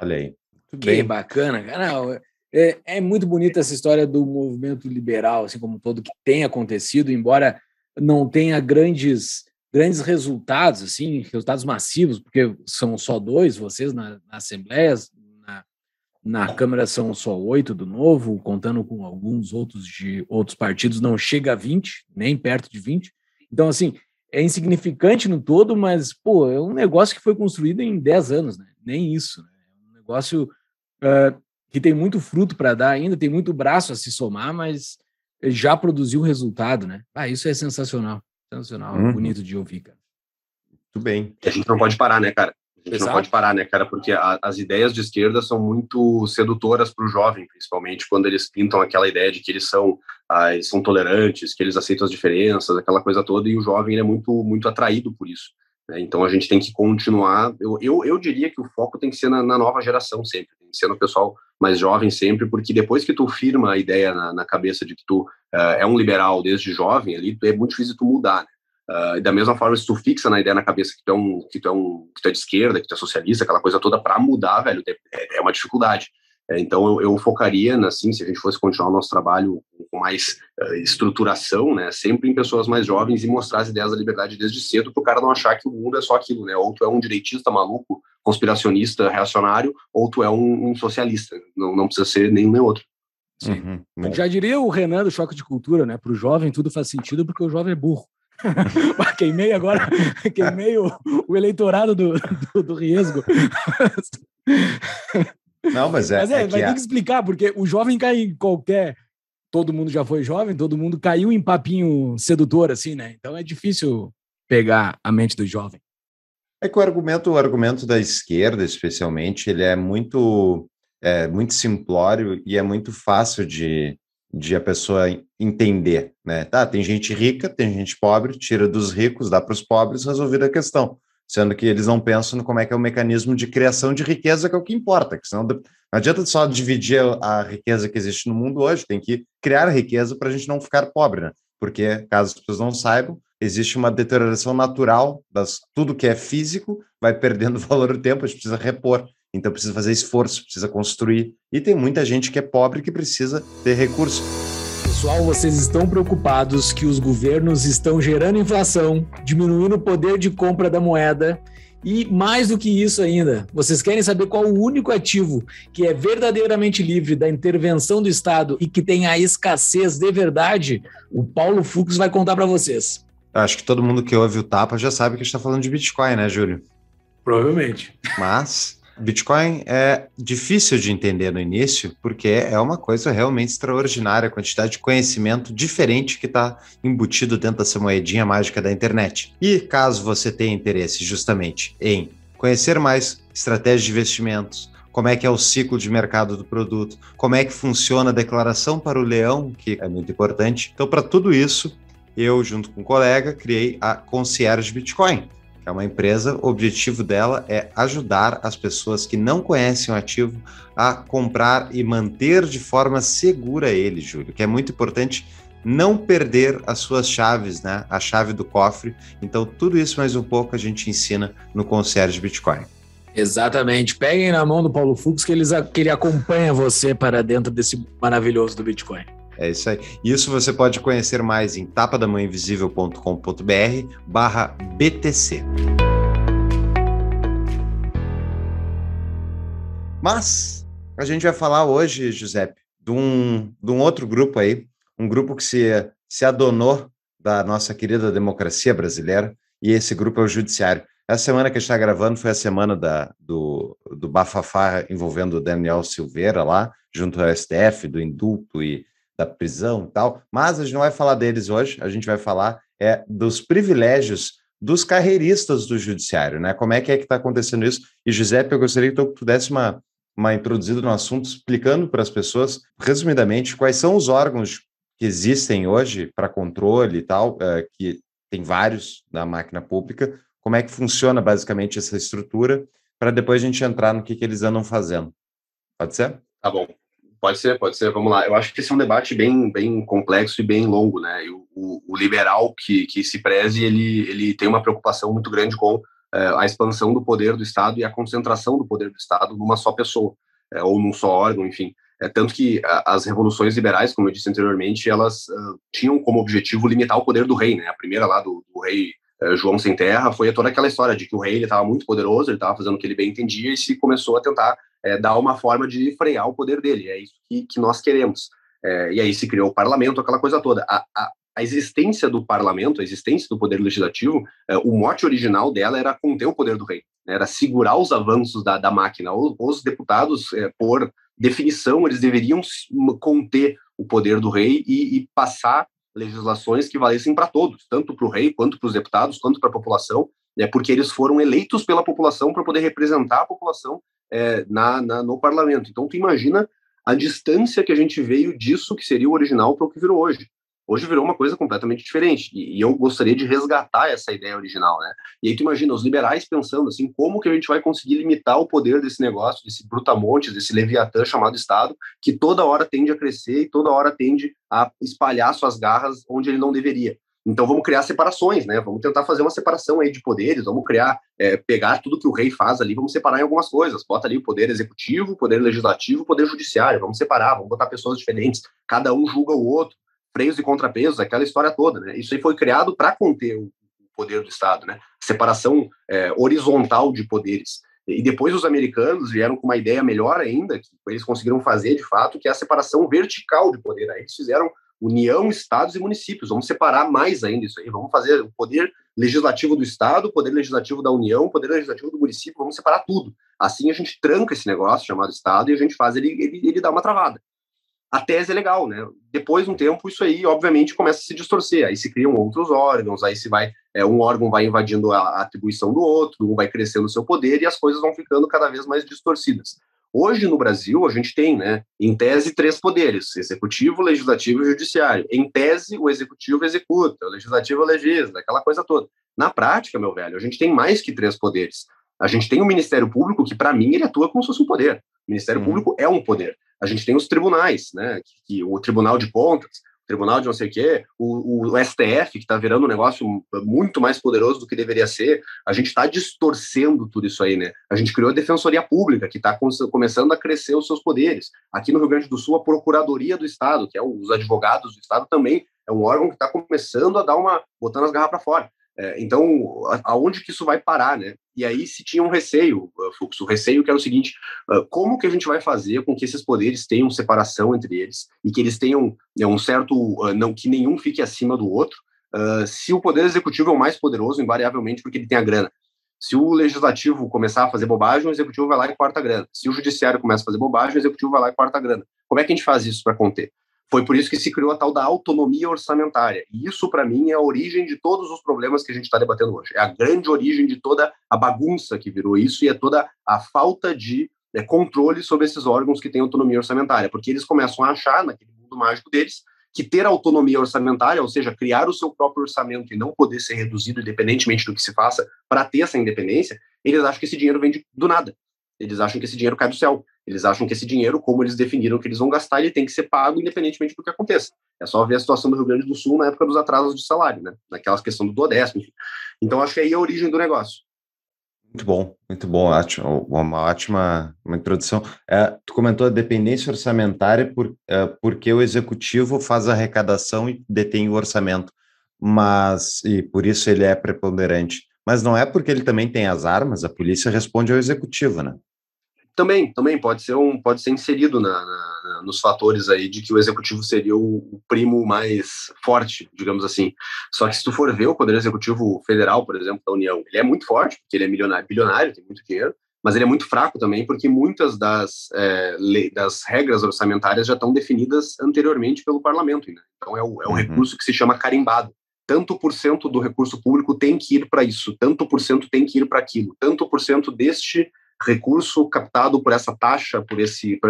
Olha aí. Muito bem, bacana, cara. É muito bonita essa história do movimento liberal, assim como todo, que tem acontecido, embora não tenha grandes resultados, assim, resultados massivos, porque são só dois, vocês na Assembleia, na Câmara são só 8 do Novo, contando com alguns outros de outros partidos, não chega a 20, nem perto de 20. Então, assim, é insignificante no todo, mas, pô, é um negócio que foi construído em 10 anos, né? Nem isso, né? É um negócio... que tem muito fruto para dar ainda, tem muito braço a se somar, mas já produziu resultado, né? Ah, isso é sensacional. Sensacional, bonito de ouvir, cara. Muito bem. A gente não pode parar, né, cara? Exato. Não pode parar, né, cara? Porque as ideias de esquerda são muito sedutoras para o jovem, principalmente quando eles pintam aquela ideia de que eles são tolerantes, que eles aceitam as diferenças, aquela coisa toda, e o jovem ele é muito, muito atraído por isso. Então a gente tem que continuar, eu diria que o foco tem que ser na nova geração sempre, tem que ser no pessoal mais jovem sempre, porque depois que tu firma a ideia na cabeça de que tu é um liberal desde jovem, ali é muito difícil tu mudar, né? E da mesma forma, se tu fixa na ideia na cabeça que tu é de esquerda, que tu é socialista, aquela coisa toda, pra mudar, velho, é uma dificuldade. Então eu focaria, assim, se a gente fosse continuar o nosso trabalho com mais estruturação, né, sempre em pessoas mais jovens e mostrar as ideias da liberdade desde cedo, para o cara não achar que o mundo é só aquilo, né, ou tu é um direitista maluco, conspiracionista, reacionário, ou tu é um socialista, não precisa ser nenhum nem outro. Sim. Uhum. Já diria o Renan do Choque de Cultura, né, para o jovem tudo faz sentido porque o jovem é burro. Queimei o eleitorado do Riesgo. Não, mas ter que explicar, porque o jovem cai em qualquer... Todo mundo já foi jovem, todo mundo caiu em papinho sedutor, assim, né? Então é difícil pegar a mente do jovem. É que o argumento da esquerda, especialmente, ele é muito simplório e é muito fácil de a pessoa entender, né? Tá, tem gente rica, tem gente pobre, tira dos ricos, dá para os pobres, resolvida a questão. Sendo que eles não pensam no como é que é o mecanismo de criação de riqueza, que é o que importa, que senão não adianta só dividir a riqueza que existe no mundo hoje, tem que criar riqueza para a gente não ficar pobre, né? Porque, caso as pessoas não saibam, existe uma deterioração natural, tudo que é físico vai perdendo valor o tempo, a gente precisa repor, então precisa fazer esforço, precisa construir, e tem muita gente que é pobre que precisa ter recurso. Pessoal, vocês estão preocupados que os governos estão gerando inflação, diminuindo o poder de compra da moeda e, mais do que isso ainda, vocês querem saber qual o único ativo que é verdadeiramente livre da intervenção do Estado e que tem a escassez de verdade? O Paulo Fux vai contar para vocês. Acho que todo mundo que ouve o Tapa já sabe que a gente está falando de Bitcoin, né, Júlio? Provavelmente. Mas... Bitcoin é difícil de entender no início, porque é uma coisa realmente extraordinária, a quantidade de conhecimento diferente que está embutido dentro dessa moedinha mágica da internet. E caso você tenha interesse justamente em conhecer mais estratégias de investimentos, como é que é o ciclo de mercado do produto, como é que funciona a declaração para o leão, que é muito importante. Então, para tudo isso, eu, junto com um colega, criei a Concierge Bitcoin, que é uma empresa, o objetivo dela é ajudar as pessoas que não conhecem o ativo a comprar e manter de forma segura ele, Júlio, que é muito importante não perder as suas chaves, né? A chave do cofre. Então, tudo isso mais um pouco a gente ensina no Concierge Bitcoin. Exatamente. Peguem na mão do Paulo Fux que ele acompanha você para dentro desse maravilhoso do Bitcoin. É isso aí. Isso você pode conhecer mais em tapadamãoinvisível.com.br/BTC. Mas a gente vai falar hoje, Giuseppe, de um outro grupo aí, um grupo que se adonou da nossa querida democracia brasileira, e esse grupo é o Judiciário. Essa semana que a gente está gravando foi a semana do bafafá envolvendo o Daniel Silveira lá, junto ao STF, do indulto e da prisão e tal, mas a gente não vai falar deles hoje, a gente vai falar dos privilégios dos carreiristas do Judiciário, né? Como é que está acontecendo isso? E, Giuseppe, eu gostaria que tu desse uma introduzida no assunto, explicando para as pessoas, resumidamente, quais são os órgãos que existem hoje para controle e tal, que tem vários na máquina pública, como é que funciona basicamente essa estrutura, para depois a gente entrar no que eles andam fazendo. Pode ser? Tá bom. Pode ser, vamos lá. Eu acho que esse é um debate bem complexo e bem longo, né? O liberal que se preze, ele tem uma preocupação muito grande com a expansão do poder do Estado e a concentração do poder do Estado numa só pessoa, ou num só órgão, enfim. Tanto que as revoluções liberais, como eu disse anteriormente, elas tinham como objetivo limitar o poder do rei, né? A primeira lá do rei João Sem Terra foi toda aquela história de que o rei estava muito poderoso, ele estava fazendo o que ele bem entendia e se começou a tentar dar uma forma de frear o poder dele. É isso que nós queremos. E aí se criou o parlamento, aquela coisa toda. A existência do parlamento, a existência do poder legislativo, o mote original dela era conter o poder do rei, né? Era segurar os avanços da máquina. Os deputados, por definição, eles deveriam conter o poder do rei e passar legislações que valessem para todos, tanto para o rei, quanto para os deputados, quanto para a população, né, porque eles foram eleitos pela população para poder representar a população no parlamento. Então, tu imagina a distância que a gente veio disso, que seria o original, para o que virou hoje. Hoje virou uma coisa completamente diferente, e eu gostaria de resgatar essa ideia original, né? E aí tu imagina os liberais pensando assim, como que a gente vai conseguir limitar o poder desse negócio, desse brutamontes, desse leviatã chamado Estado, que toda hora tende a crescer e toda hora tende a espalhar suas garras onde ele não deveria. Então vamos criar separações, né? Vamos tentar fazer uma separação aí de poderes, vamos criar, pegar tudo que o rei faz ali, vamos separar em algumas coisas, bota ali o poder executivo, o poder legislativo, o poder judiciário, vamos separar, vamos botar pessoas diferentes, cada um julga o outro, freios e contrapesos, aquela história toda, né? Isso aí foi criado para conter o poder do Estado, né? Separação horizontal de poderes. E depois os americanos vieram com uma ideia melhor ainda, que eles conseguiram fazer de fato, que é a separação vertical de poder. Aí eles fizeram União, Estados e Municípios. Vamos separar mais ainda isso aí. Vamos fazer o poder legislativo do Estado, o poder legislativo da União, o poder legislativo do município. Vamos separar tudo. Assim a gente tranca esse negócio chamado Estado e a gente faz ele dar uma travada. A tese é legal, né? Depois de um tempo, isso aí, obviamente, começa a se distorcer. Aí se criam outros órgãos, aí se vai, um órgão vai invadindo a atribuição do outro, um vai crescendo o seu poder e as coisas vão ficando cada vez mais distorcidas. Hoje, no Brasil, a gente tem, né, em tese, três poderes: executivo, legislativo e judiciário. Em tese, o executivo executa, o legislativo legisla, aquela coisa toda. Na prática, meu velho, a gente tem mais que três poderes. A gente tem o Ministério Público, que, para mim, ele atua como se fosse um poder. O Ministério Público é um poder. A gente tem os tribunais, né? Que o Tribunal de Contas, o Tribunal de não sei o quê, o STF, que está virando um negócio muito mais poderoso do que deveria ser. A gente está distorcendo tudo isso aí, né? A gente criou a Defensoria Pública, que está começando a crescer os seus poderes. Aqui no Rio Grande do Sul, a Procuradoria do Estado, que é os advogados do Estado também, é um órgão que está começando a dar botando as garras para fora. Então, aonde que isso vai parar, né? E aí se tinha um receio, Fux, o receio que era o seguinte: como que a gente vai fazer com que esses poderes tenham separação entre eles e que eles tenham um certo, não que nenhum fique acima do outro, se o poder executivo é o mais poderoso, invariavelmente, porque ele tem a grana. Se o legislativo começar a fazer bobagem, o executivo vai lá e corta a grana. Se o judiciário começa a fazer bobagem, o executivo vai lá e corta a grana. Como é que a gente faz isso para conter? Foi por isso que se criou a tal da autonomia orçamentária. E isso, para mim, é a origem de todos os problemas que a gente está debatendo hoje. É a grande origem de toda a bagunça que virou isso e é toda a falta de controle sobre esses órgãos que têm autonomia orçamentária, porque eles começam a achar, naquele mundo mágico deles, que ter autonomia orçamentária, ou seja, criar o seu próprio orçamento e não poder ser reduzido independentemente do que se faça para ter essa independência, eles acham que esse dinheiro vem do nada. Eles acham que esse dinheiro cai do céu. Eles acham que esse dinheiro, como eles definiram que eles vão gastar, ele tem que ser pago independentemente do que aconteça. É só ver a situação do Rio Grande do Sul na época dos atrasos de salário, né? Naquela questão do duodécimo. Então, acho que aí é a origem do negócio. Muito bom, ótimo, uma ótima uma introdução. Tu comentou a dependência orçamentária porque o executivo faz a arrecadação e detém o orçamento, e por isso ele é preponderante. Mas não é porque ele também tem as armas, a polícia responde ao executivo, né? Também pode ser inserido nos fatores aí de que o executivo seria o primo mais forte, digamos assim. Só que se tu for ver o poder executivo federal, por exemplo, da União, ele é muito forte, porque ele é bilionário, tem muito dinheiro, mas ele é muito fraco também, porque muitas das regras orçamentárias já estão definidas anteriormente pelo parlamento, né? Então é um recurso que se chama carimbado. Tanto por cento do recurso público tem que ir para isso, tanto por cento tem que ir para aquilo, tanto por cento deste recurso captado por essa taxa, por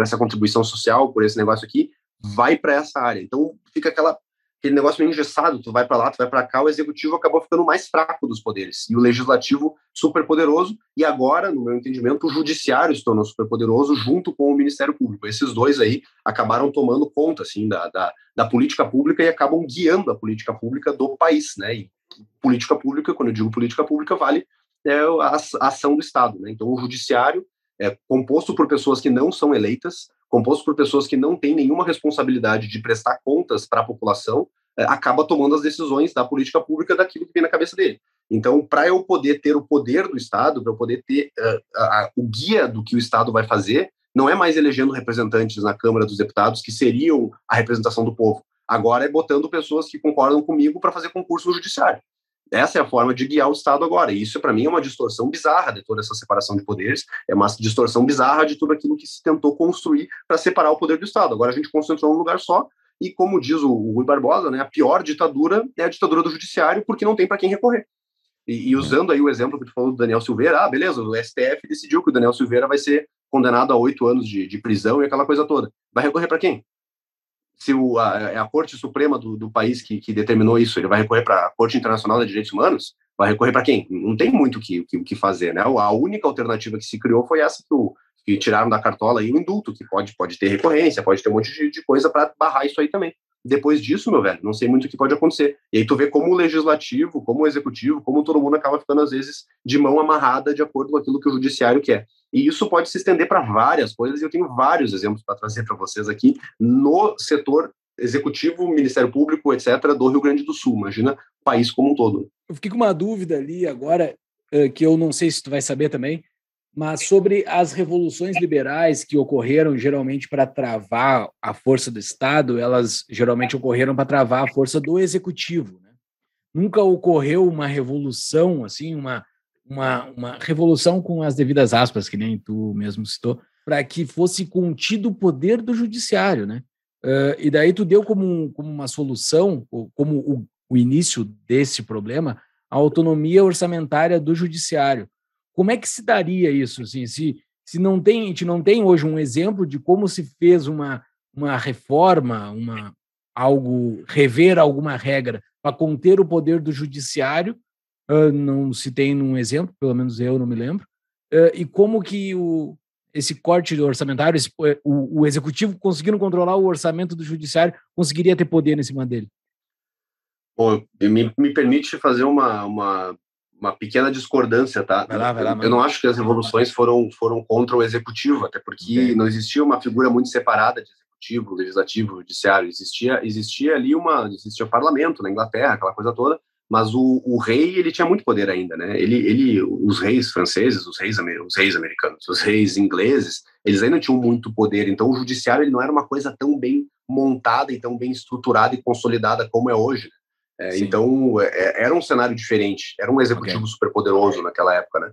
essa contribuição social, por esse negócio aqui, vai para essa área. Então fica aquele negócio meio engessado, tu vai para lá, tu vai para cá, o executivo acabou ficando mais fraco dos poderes, e o legislativo super poderoso, e agora, no meu entendimento, o judiciário se tornou super poderoso junto com o Ministério Público. Esses dois aí acabaram tomando conta, assim, da política pública e acabam guiando a política pública do país, né? E política pública, quando eu digo política pública, vale a ação do Estado, né? Então o judiciário é composto por pessoas que não são eleitas, composto por pessoas que não têm nenhuma responsabilidade de prestar contas para a população, acaba tomando as decisões da política pública daquilo que vem na cabeça dele. Então, para eu poder ter o poder do Estado, para eu poder ter o guia do que o Estado vai fazer, não é mais elegendo representantes na Câmara dos Deputados, que seriam a representação do povo. Agora é botando pessoas que concordam comigo para fazer concurso no judiciário. Essa é a forma de guiar o Estado agora. E isso, para mim, é uma distorção bizarra de toda essa separação de poderes, é uma distorção bizarra de tudo aquilo que se tentou construir para separar o poder do Estado. Agora a gente concentrou num lugar só e, como diz o Rui Barbosa, né, a pior ditadura é a ditadura do judiciário, porque não tem para quem recorrer. E usando aí o exemplo que tu falou do Daniel Silveira, beleza, o STF decidiu que o Daniel Silveira vai ser condenado a 8 anos de prisão e aquela coisa toda. Vai recorrer para quem? Se a Corte Suprema do país que determinou isso, ele vai recorrer para a Corte Internacional de Direitos Humanos? Vai recorrer para quem? Não tem muito o que fazer, né? A única alternativa que se criou foi essa que tiraram da cartola aí, o indulto, que pode ter recorrência, pode ter um monte de coisa para barrar isso aí também. Depois disso, meu velho, não sei muito o que pode acontecer. E aí tu vê como o legislativo, como o executivo, como todo mundo acaba ficando, às vezes, de mão amarrada de acordo com aquilo que o judiciário quer. E isso pode se estender para várias coisas, e eu tenho vários exemplos para trazer para vocês aqui no setor executivo, Ministério Público, etc., do Rio Grande do Sul, imagina o país como um todo. Eu fiquei com uma dúvida ali agora, que eu não sei se tu vai saber também, mas sobre as revoluções liberais que ocorreram geralmente para travar a força do Estado, elas geralmente ocorreram para travar a força do executivo, né? Nunca ocorreu uma revolução, assim, uma revolução com as devidas aspas, que nem tu mesmo citou, para que fosse contido o poder do judiciário, né? E daí tu deu como uma solução, como o início desse problema, a autonomia orçamentária do judiciário. Como é que se daria isso? Assim, se não tem, a gente não tem hoje um exemplo de como se fez uma reforma, rever alguma regra para conter o poder do judiciário. Não se tem um exemplo, pelo menos eu não me lembro, e como que esse corte orçamentário, o executivo conseguindo controlar o orçamento do judiciário, conseguiria ter poder em cima dele? Bom, me permite fazer uma pequena discordância, tá? Vai lá, eu não acho que as revoluções foram contra o executivo, até porque não existia uma figura muito separada de executivo, legislativo, judiciário, existia ali existia parlamento na Inglaterra, aquela coisa toda. Mas o rei, ele tinha muito poder ainda, né? Os reis franceses, os reis americanos, os reis ingleses, eles ainda tinham muito poder. Então, o judiciário, ele não era uma coisa tão bem montada e tão bem estruturada e consolidada como é hoje. Então, era um cenário diferente. Era um executivo super poderoso naquela época, né?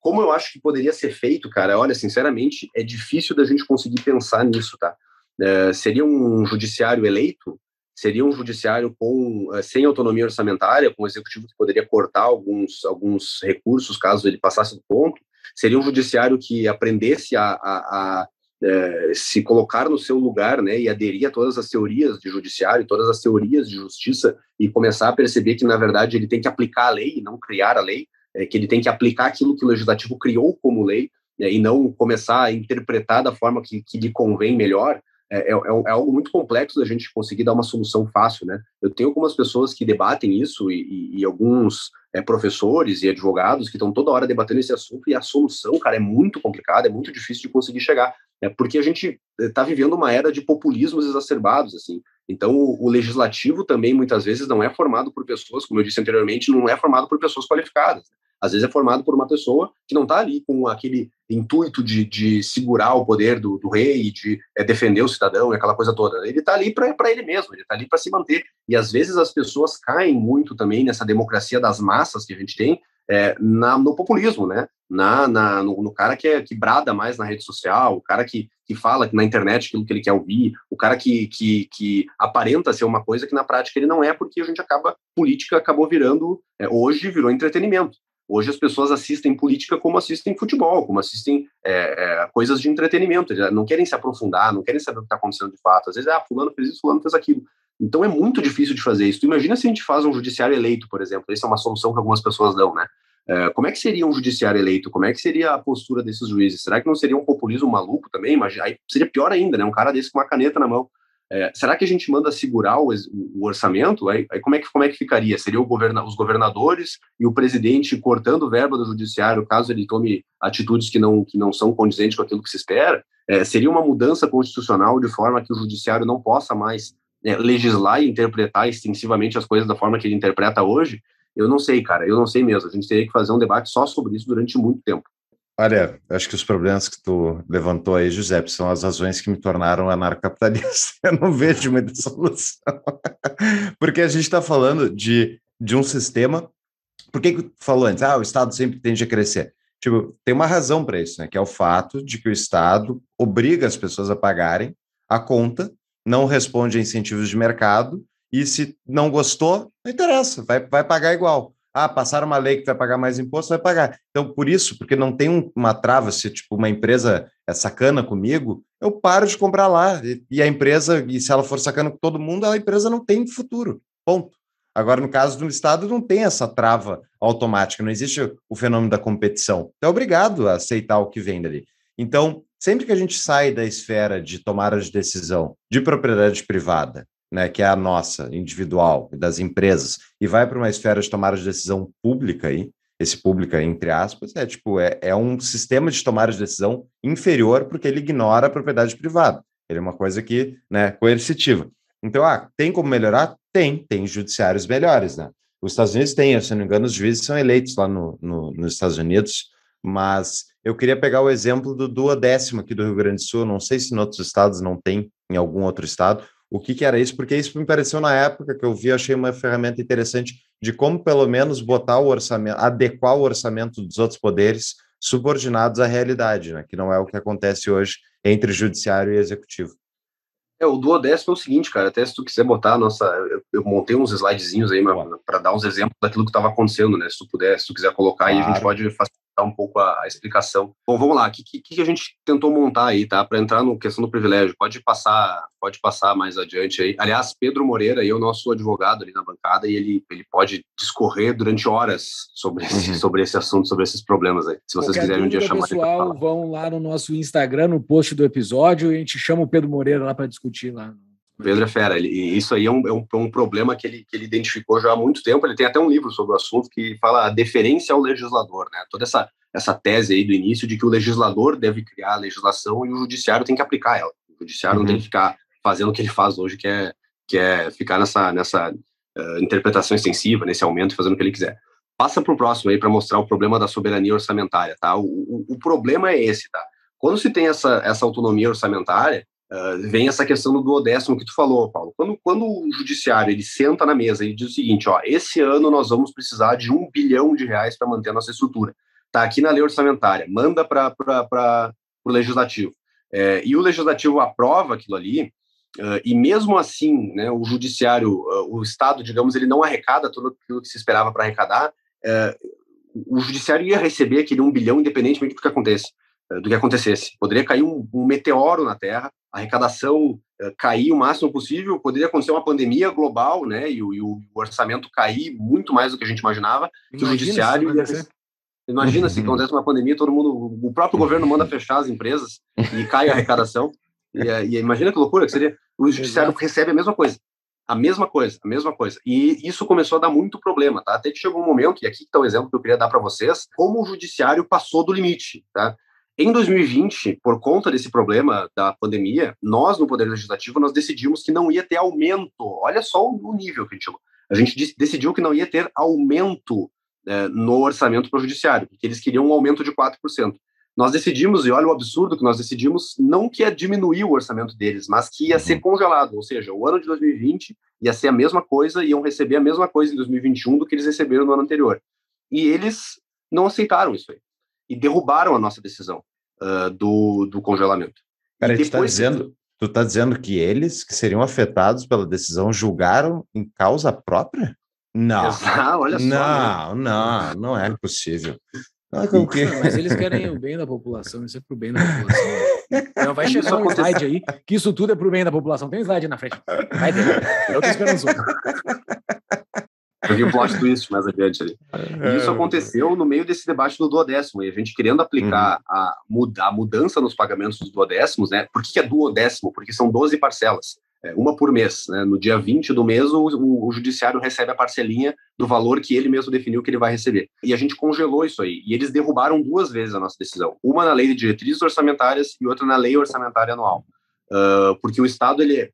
Como eu acho que poderia ser feito, cara? Olha, sinceramente, é difícil da gente conseguir pensar nisso, tá? Seria um judiciário eleito? Seria um judiciário sem autonomia orçamentária, com um executivo que poderia cortar alguns recursos caso ele passasse do ponto? Seria um judiciário que aprendesse a se colocar no seu lugar, né, e aderir a todas as teorias de judiciário, todas as teorias de justiça, e começar a perceber que, na verdade, ele tem que aplicar a lei e não criar a lei, que ele tem que aplicar aquilo que o legislativo criou como lei, né, e não começar a interpretar da forma que lhe convém melhor, é algo muito complexo da gente conseguir dar uma solução fácil, né? Eu tenho algumas pessoas que debatem isso e alguns professores e advogados que estão toda hora debatendo esse assunto, e a solução, cara, é muito complicada, é muito difícil de conseguir chegar, porque a gente está vivendo uma era de populismos exacerbados, assim. Então, o legislativo também, muitas vezes, não é formado por pessoas, como eu disse anteriormente, não é formado por pessoas qualificadas. Às vezes é formado por uma pessoa que não está ali com aquele intuito de segurar o poder do rei, e de defender o cidadão, e aquela coisa toda. Ele está ali para ele mesmo, ele está ali para se manter. E, às vezes, as pessoas caem muito também nessa democracia das massas que a gente tem, no populismo, né? No cara que brada mais na rede social, o cara que fala na internet aquilo que ele quer ouvir, o cara que aparenta ser uma coisa que na prática ele não é, porque a gente acabou virando, hoje virou entretenimento. Hoje as pessoas assistem política como assistem futebol, como assistem coisas de entretenimento. Eles não querem se aprofundar, não querem saber o que está acontecendo de fato. Às vezes, fulano fez isso, fulano fez aquilo. Então é muito difícil de fazer isso. Tu imagina se a gente faz um judiciário eleito, por exemplo. Essa é uma solução que algumas pessoas dão, né? Como é que seria um judiciário eleito? Como é que seria a postura desses juízes? Será que não seria um populismo maluco também? Imagina, aí seria pior ainda, né? Um cara desse com uma caneta na mão. Será que a gente manda segurar o orçamento? Aí como é que ficaria? Seria os governadores e o presidente cortando verba do judiciário caso ele tome atitudes que não são condizentes com aquilo que se espera? Seria uma mudança constitucional de forma que o judiciário não possa mais legislar e interpretar extensivamente as coisas da forma que ele interpreta hoje? Eu não sei, cara, eu não sei mesmo. A gente teria que fazer um debate só sobre isso durante muito tempo. Olha, acho que os problemas que tu levantou aí, Giuseppe, são as razões que me tornaram anarcocapitalista. Eu não vejo muita solução. Porque a gente está falando de um sistema... Por que tu falou antes? O Estado sempre tende a crescer. Tipo, tem uma razão para isso, né? Que é o fato de que o Estado obriga as pessoas a pagarem a conta, não responde a incentivos de mercado, e se não gostou, não interessa, vai pagar igual. Passaram uma lei que vai pagar mais imposto, vai pagar. Então, por isso, porque não tem uma trava, se tipo uma empresa é sacana comigo, eu paro de comprar lá. E a empresa, e se ela for sacana com todo mundo, a empresa não tem futuro, ponto. Agora, no caso do Estado, não tem essa trava automática, não existe o fenômeno da competição. Então, é obrigado a aceitar o que vem dali. Então, sempre que a gente sai da esfera de tomada de decisão de propriedade privada, né, que é a nossa, individual, das empresas, e vai para uma esfera de tomada de decisão pública, aí, esse pública, entre aspas, é um sistema de tomada de decisão inferior, porque ele ignora a propriedade privada. Ele é uma coisa que, né, coercitiva. Então, tem como melhorar? Tem judiciários melhores, né? Os Estados Unidos têm, se não me engano, os juízes são eleitos lá nos Estados Unidos, mas eu queria pegar o exemplo do duodécimo aqui do Rio Grande do Sul, não sei se em outros estados não tem, em algum outro estado. O que era isso? Porque isso me pareceu na época que eu vi, achei uma ferramenta interessante de como pelo menos botar o orçamento, adequar o orçamento dos outros poderes subordinados à realidade, né? Que não é o que acontece hoje entre judiciário e executivo. O duodécimo é o seguinte, cara, até se tu quiser botar a nossa... Eu montei uns slidezinhos aí para dar uns exemplos daquilo que estava acontecendo, né? Se tu quiser colocar aí, a gente pode facilitar um pouco a explicação. Bom, vamos lá, o que a gente tentou montar aí, tá? Para entrar na questão do privilégio, pode passar mais adiante aí. Aliás, Pedro Moreira aí é o nosso advogado ali na bancada, e ele pode discorrer durante horas sobre esse assunto, sobre esses problemas aí. Se vocês quiserem um dia chamar ele para falar. Pessoal, vão lá no nosso Instagram, no post do episódio, e a gente chama o Pedro Moreira lá para discutir lá. Pedro é fera, e isso aí é um problema que ele identificou já há muito tempo. Ele tem até um livro sobre o assunto que fala a deferência ao legislador, né? Toda essa tese aí do início de que o legislador deve criar a legislação e o judiciário tem que aplicar ela. O judiciário não tem que ficar fazendo o que ele faz hoje, que é ficar nessa interpretação extensiva, nesse aumento, fazendo o que ele quiser. Passa para o próximo aí para mostrar o problema da soberania orçamentária, tá? O problema é esse, tá? Quando se tem essa autonomia orçamentária, vem essa questão do duodécimo que tu falou, Paulo. Quando o judiciário ele senta na mesa e diz o seguinte, esse ano nós vamos precisar de R$1 bilhão para manter a nossa estrutura. Está aqui na lei orçamentária, manda para o legislativo. E o legislativo aprova aquilo ali, e mesmo assim, né, o judiciário, o Estado, digamos, ele não arrecada tudo aquilo que se esperava para arrecadar, o judiciário ia receber aquele 1 bilhão independentemente do que acontece. do que acontecesse. Poderia cair um meteoro na Terra, a arrecadação cair o máximo possível, poderia acontecer uma pandemia global, né, e o orçamento cair muito mais do que a gente imaginava, que o judiciário... Imagina se acontece uma pandemia, todo mundo, o próprio governo manda fechar as empresas e cai a arrecadação. E imagina que loucura que seria. O judiciário recebe a mesma coisa. A mesma coisa. E isso começou a dar muito problema, tá? Até que chegou um momento, e aqui está o exemplo que eu queria dar para vocês, como o judiciário passou do limite, tá? Em 2020, por conta desse problema da pandemia, nós, no Poder Legislativo, nós decidimos que não ia ter aumento. Olha só o nível que a gente chegou. A gente decidiu que não ia ter aumento no orçamento para o judiciário, porque eles queriam um aumento de 4%. Nós decidimos, e olha o absurdo que nós decidimos, não que ia diminuir o orçamento deles, mas que ia ser congelado, ou seja, o ano de 2020 ia ser a mesma coisa, iam receber a mesma coisa em 2021 do que eles receberam no ano anterior. E eles não aceitaram isso aí. E derrubaram a nossa decisão do congelamento. Cara, tu tá dizendo que eles, que seriam afetados pela decisão, julgaram em causa própria? Não. Olha só, não é possível. Mas eles querem o bem da população, isso é pro bem da população. Não, vai chegar um slide aí, que isso tudo é pro bem da população. Tem um slide aí na frente. Vai ter. Eu tô esperando. Eu vi o plot twist mais adiante ali. E isso aconteceu no meio desse debate do duodécimo, e a gente querendo aplicar a mudança nos pagamentos dos duodécimos, né? Por que é duodécimo? Porque são 12 parcelas. Uma por mês, né? No dia 20 do mês o judiciário recebe a parcelinha do valor que ele mesmo definiu que ele vai receber, e a gente congelou isso aí, e eles derrubaram duas vezes a nossa decisão, uma na lei de diretrizes orçamentárias e outra na lei orçamentária anual, porque o Estado, ele,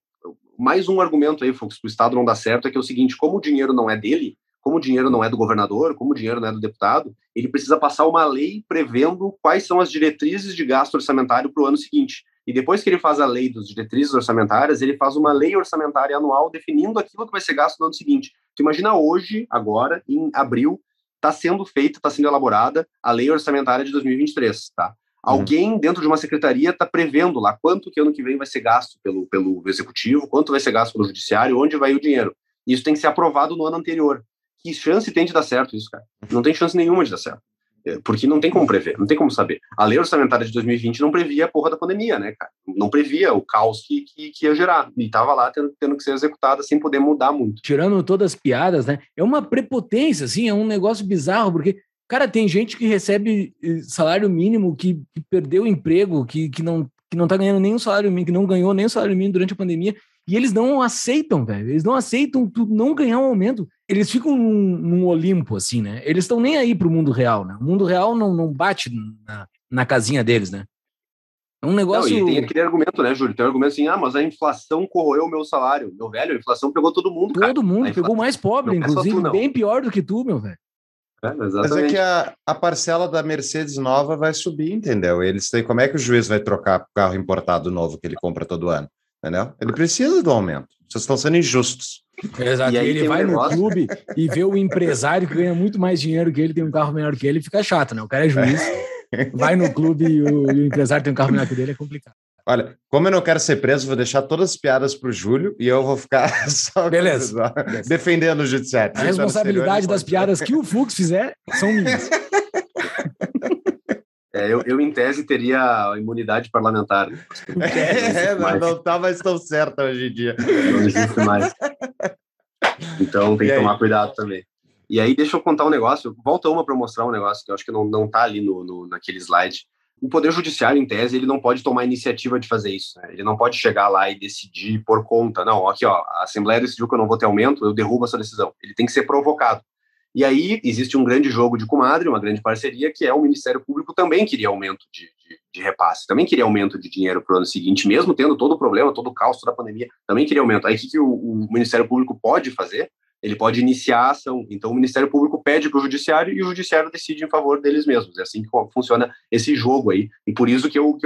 mais um argumento aí, Fux, que o Estado não dá certo, é que é o seguinte: como o dinheiro não é dele, como o dinheiro não é do governador, como o dinheiro não é do deputado, ele precisa passar uma lei prevendo quais são as diretrizes de gasto orçamentário para o ano seguinte. E depois que ele faz a lei dos diretrizes orçamentárias, ele faz uma lei orçamentária anual definindo aquilo que vai ser gasto no ano seguinte. Tu imagina hoje, agora, em abril, está sendo elaborada a lei orçamentária de 2023, tá? Alguém dentro de uma secretaria está prevendo lá quanto que ano que vem vai ser gasto pelo executivo, quanto vai ser gasto pelo judiciário, onde vai o dinheiro. Isso tem que ser aprovado no ano anterior. Que chance tem de dar certo isso, cara? Não tem chance nenhuma de dar certo. Porque não tem como prever, não tem como saber. A lei orçamentária de 2020 não previa a porra da pandemia, né, cara? Não previa o caos que ia gerar. E estava lá tendo que ser executada sem poder mudar muito. Tirando todas as piadas, né? É uma prepotência, assim, é um negócio bizarro, porque, cara, tem gente que recebe salário mínimo, que perdeu o emprego, que não tá ganhando nenhum salário mínimo, que não ganhou nem o salário mínimo durante a pandemia, e eles não aceitam, velho. Eles não aceitam tu não ganhar um aumento. Eles ficam num Olimpo, assim, né? Eles estão nem aí pro mundo real, né? O mundo real não bate na casinha deles, né? É um negócio... Não, e tem aquele argumento, né, Júlio? Tem um argumento assim: mas a inflação corroeu o meu salário. Meu velho, a inflação pegou todo mundo, cara. Todo mundo, pegou mais pobre, inclusive. Bem pior do que tu, meu velho. Mas é que a parcela da Mercedes nova vai subir, entendeu? Eles têm, como é que o juiz vai trocar o carro importado novo que ele compra todo ano? Entendeu? Ele precisa do aumento. Vocês estão sendo injustos. Exato. E aí ele vai no clube e vê o empresário que ganha muito mais dinheiro que ele, tem um carro melhor que ele, fica chato, né? O cara é juiz, vai no clube e o empresário tem um carro melhor que dele, é complicado. Olha, como eu não quero ser preso, vou deixar todas as piadas pro Júlio e eu vou ficar só... Beleza. Defendendo o judiciário. A responsabilidade das piadas que o Fux fizer são minhas. Eu, em tese, teria a imunidade parlamentar. Não tá mais tão certa hoje em dia. Não existe mais. Então tem que tomar cuidado também. E aí, deixa eu contar um negócio. Volta uma para mostrar um negócio que eu acho que não tá ali naquele slide. O Poder Judiciário, em tese, ele não pode tomar a iniciativa de fazer isso, né? Ele não pode chegar lá e decidir por conta. Não, aqui, ó, a Assembleia decidiu que eu não vou ter aumento, eu derrubo essa decisão. Ele tem que ser provocado. E aí existe um grande jogo de comadre, uma grande parceria, que é o Ministério Público também queria aumento de repasse, também queria aumento de dinheiro para o ano seguinte, mesmo tendo todo o problema, todo o caos, toda a pandemia, também queria aumento. Aí o que o Ministério Público pode fazer? Ele pode iniciar a ação. Então o Ministério Público pede para o Judiciário e o Judiciário decide em favor deles mesmos. É assim que funciona esse jogo aí. E por isso que eu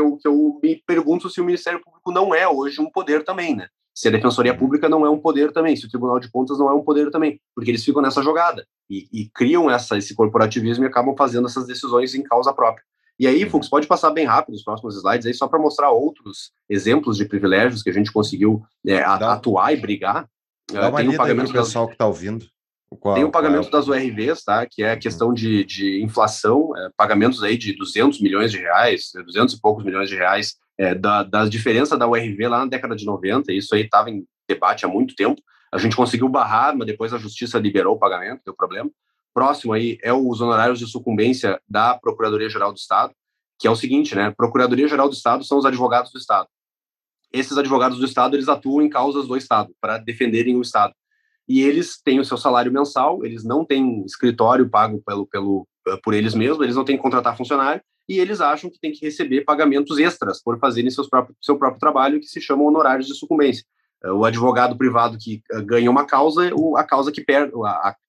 me pergunto se o Ministério Público não é hoje um poder também, né? Se a Defensoria Pública não é um poder também, se o Tribunal de Contas não é um poder também, porque eles ficam nessa jogada e criam esse corporativismo e acabam fazendo essas decisões em causa própria. E aí, Fux, pode passar bem rápido os próximos slides aí, só para mostrar outros exemplos de privilégios que a gente conseguiu atuar e brigar. Dá uma lida aí pro pessoal que está ouvindo. Tem o pagamento das URVs, tá? Que é a questão de inflação, pagamentos aí de 200 milhões de reais, 200 e poucos milhões de reais, da diferença da URV lá na década de 90, isso aí estava em debate há muito tempo, a gente conseguiu barrar, mas depois a justiça liberou o pagamento, deu problema. Próximo aí é os honorários de sucumbência da Procuradoria-Geral do Estado, que é o seguinte, né? Procuradoria-Geral do Estado são os advogados do Estado. Esses advogados do Estado, eles atuam em causas do Estado, para defenderem o Estado. E eles têm o seu salário mensal, eles não têm escritório pago por eles mesmos, eles não têm que contratar funcionário, e eles acham que têm que receber pagamentos extras por fazerem seu próprio trabalho, que se chamam honorários de sucumbência. O advogado privado que ganha uma causa, a causa que perde,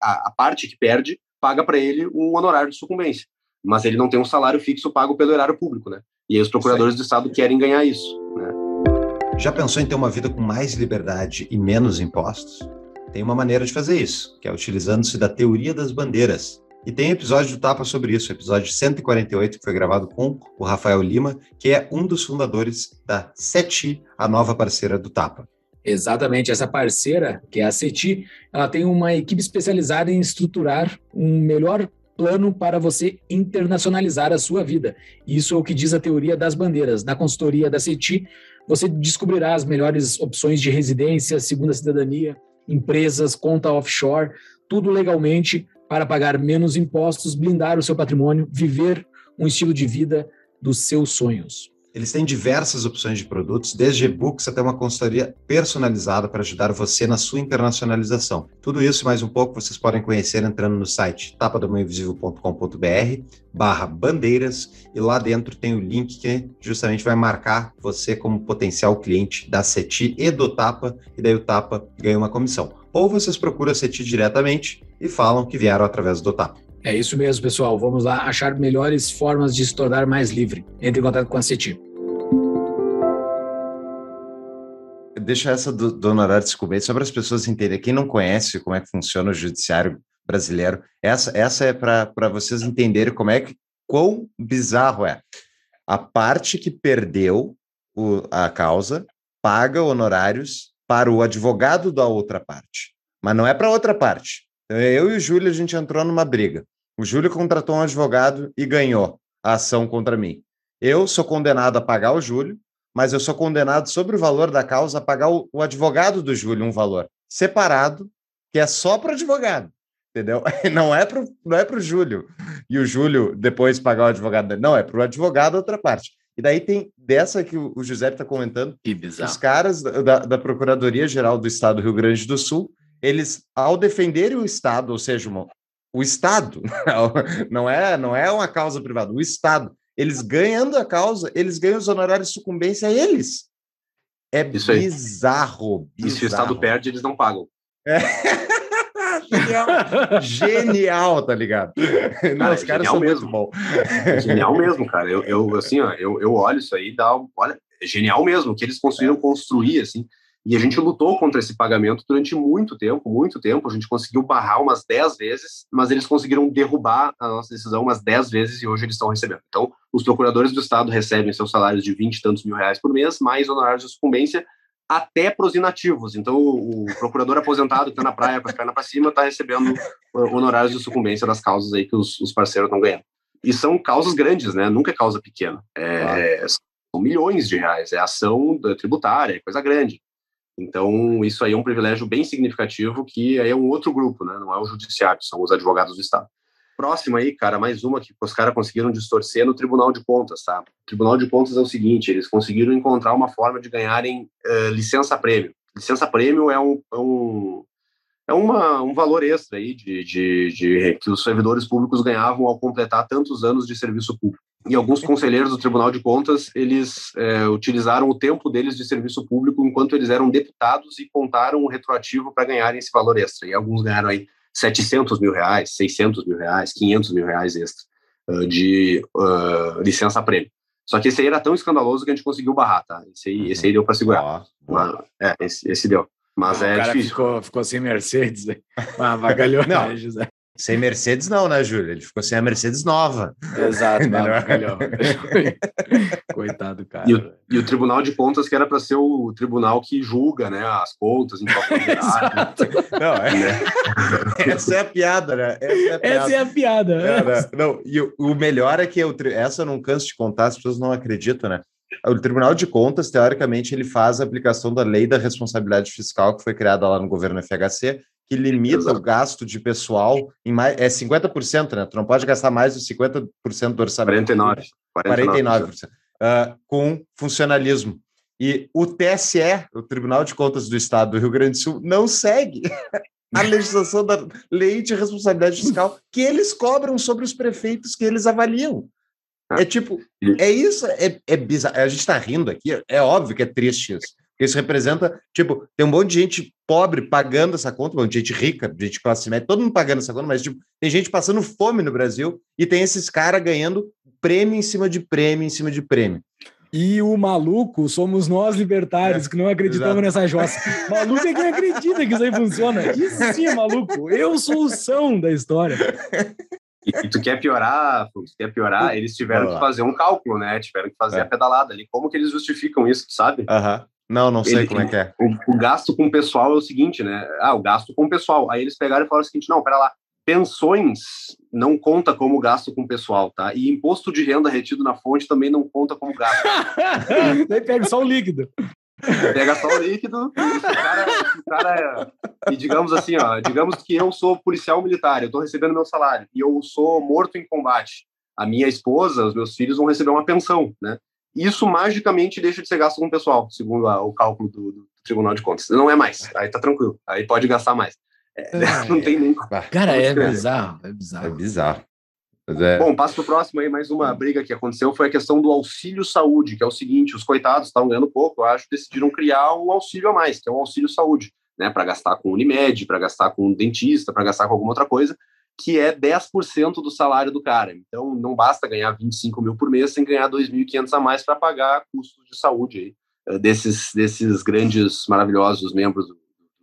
a parte que perde, paga para ele um honorário de sucumbência. Mas ele não tem um salário fixo pago pelo erário público, né? E aí os procuradores do Estado querem ganhar isso, né? Já pensou em ter uma vida com mais liberdade e menos impostos? Tem uma maneira de fazer isso, que é utilizando-se da teoria das bandeiras. E tem episódio do Tapa sobre isso, episódio 148, que foi gravado com o Rafael Lima, que é um dos fundadores da CETI, a nova parceira do Tapa. Exatamente, essa parceira, que é a CETI, ela tem uma equipe especializada em estruturar um melhor plano para você internacionalizar a sua vida. Isso é o que diz a teoria das bandeiras. Na consultoria da CETI, você descobrirá as melhores opções de residência, segunda cidadania, empresas, conta offshore, tudo legalmente para pagar menos impostos, blindar o seu patrimônio, viver um estilo de vida dos seus sonhos. Eles têm diversas opções de produtos, desde e-books até uma consultoria personalizada para ajudar você na sua internacionalização. Tudo isso e mais um pouco vocês podem conhecer entrando no site tapadamãoinvisível.com.br/bandeiras e lá dentro tem o link que justamente vai marcar você como potencial cliente da CETI e do Tapa, e daí o Tapa ganha uma comissão. Ou vocês procuram a CETI diretamente e falam que vieram através do Tapa. É isso mesmo, pessoal. Vamos lá achar melhores formas de se tornar mais livre. Entre em contato com a CETI. Deixa essa do honorário de sucumbência só para as pessoas entenderem. Quem não conhece como é que funciona o judiciário brasileiro, essa é para vocês entenderem quão bizarro é. A parte que perdeu a causa paga honorários para o advogado da outra parte, mas não é para a outra parte. Eu e o Júlio, a gente entrou numa briga. O Júlio contratou um advogado e ganhou a ação contra mim. Eu sou condenado a pagar o Júlio, mas eu sou condenado sobre o valor da causa a pagar o advogado do Júlio um valor separado, que é só para o advogado, entendeu? Não é pro Júlio. E o Júlio depois pagar o advogado. Não, é pro advogado outra parte. E daí tem dessa que o Giuseppe está comentando. Que bizarro. Os caras da Procuradoria-Geral do Estado do Rio Grande do Sul, eles, ao defenderem o Estado, ou seja, o Estado, não é uma causa privada, o Estado, eles ganhando a causa, eles ganham os honorários de sucumbência a eles. É bizarro, bizarro. E se o Estado perde, eles não pagam. É. Genial, tá ligado? Cara, não, os caras são mesmo. Muito bons. É genial mesmo, cara. Eu olho isso aí, olha, é genial mesmo, que eles conseguiram construir, assim. E a gente lutou contra esse pagamento durante muito tempo, a gente conseguiu barrar umas 10 vezes, mas eles conseguiram derrubar a nossa decisão umas 10 vezes e hoje eles estão recebendo. Então, os procuradores do Estado recebem seus salários de 20 e tantos mil reais por mês, mais honorários de sucumbência, até para os inativos. Então, o procurador aposentado que está na praia, com as pernas para cima, está recebendo honorários de sucumbência das causas aí que os parceiros estão ganhando. E são causas grandes, né? Nunca é causa pequena. São milhões de reais, é ação tributária, é coisa grande. Então, isso aí é um privilégio bem significativo, que aí é um outro grupo, né? Não é o judiciário, são os advogados do Estado. Próximo aí, cara, mais uma que os caras conseguiram distorcer no Tribunal de Contas, tá? O Tribunal de Contas é o seguinte, eles conseguiram encontrar uma forma de ganharem licença-prêmio. Licença-prêmio é um valor extra aí de que os servidores públicos ganhavam ao completar tantos anos de serviço público. E alguns conselheiros do Tribunal de Contas, eles utilizaram o tempo deles de serviço público enquanto eles eram deputados e contaram o retroativo para ganharem esse valor extra. E alguns ganharam aí 700 mil reais, 600 mil reais, 500 mil reais extra de licença-prêmio. Só que esse aí era tão escandaloso que a gente conseguiu barrar, tá? Esse aí deu para segurar. Ah, esse deu. Mas o cara difícil. Ficou sem Mercedes, né? Uma vagalhonagem, José. Sem Mercedes não, né, Júlio? Ele ficou sem a Mercedes nova. Exato, melhor. Coitado, cara. E o Tribunal de Contas, que era para ser o tribunal que julga, né, as contas em qualquer lugar. Não, essa é a piada, né? Essa é a piada. Não, e o melhor é que essa eu não canso de contar, as pessoas não acreditam, né? O Tribunal de Contas, teoricamente, ele faz a aplicação da Lei da Responsabilidade Fiscal, que foi criada lá no governo FHC, que limita o gasto de pessoal em mais, 50%, né? Tu não pode gastar mais de 50% do orçamento. 49%. Com funcionalismo. E o TSE, o Tribunal de Contas do Estado do Rio Grande do Sul, não segue a legislação da Lei de Responsabilidade Fiscal que eles cobram sobre os prefeitos que eles avaliam. É tipo, é isso, é bizarro. A gente está rindo aqui, é óbvio que é triste isso. Isso representa, tipo, tem um monte de gente pobre pagando essa conta, um monte de gente rica, gente de classe média, todo mundo pagando essa conta, mas tipo, tem gente passando fome no Brasil e tem esses caras ganhando prêmio em cima de prêmio, em cima de prêmio. E o maluco somos nós libertários que não acreditamos nessa jossa. Maluco é quem acredita que isso aí funciona. Isso sim é maluco. Eu sou o são da história. E tu quer piorar, eles tiveram que fazer um cálculo, né? Tiveram que fazer a pedalada ali. Como que eles justificam isso, tu sabe? Aham. Não sei como é que é. O gasto com o pessoal é o seguinte, né? Ah, o gasto com o pessoal. Aí eles pegaram e falaram o seguinte, não, pera lá, pensões não conta como gasto com o pessoal, tá? E imposto de renda retido na fonte também não conta como gasto. Daí pega só o líquido. Pega só o líquido. O cara e digamos assim, ó, digamos que eu sou policial militar, eu tô recebendo meu salário, e eu sou morto em combate. A minha esposa, os meus filhos vão receber uma pensão, né? Isso magicamente deixa de ser gasto com o pessoal, segundo o cálculo do Tribunal de Contas. Não é mais, aí tá tranquilo, aí pode gastar mais. Não tem nem... Cara, é bizarro. Bom, passo pro próximo aí, mais uma briga que aconteceu, foi a questão do auxílio saúde, que é o seguinte, os coitados estavam ganhando pouco, eu acho, decidiram criar um auxílio a mais, que é um auxílio saúde, né, para gastar com o Unimed, para gastar com o dentista, para gastar com alguma outra coisa, que é 10% do salário do cara. Então, não basta ganhar 25 mil por mês sem ganhar 2.500 a mais para pagar custos de saúde aí, desses grandes, maravilhosos membros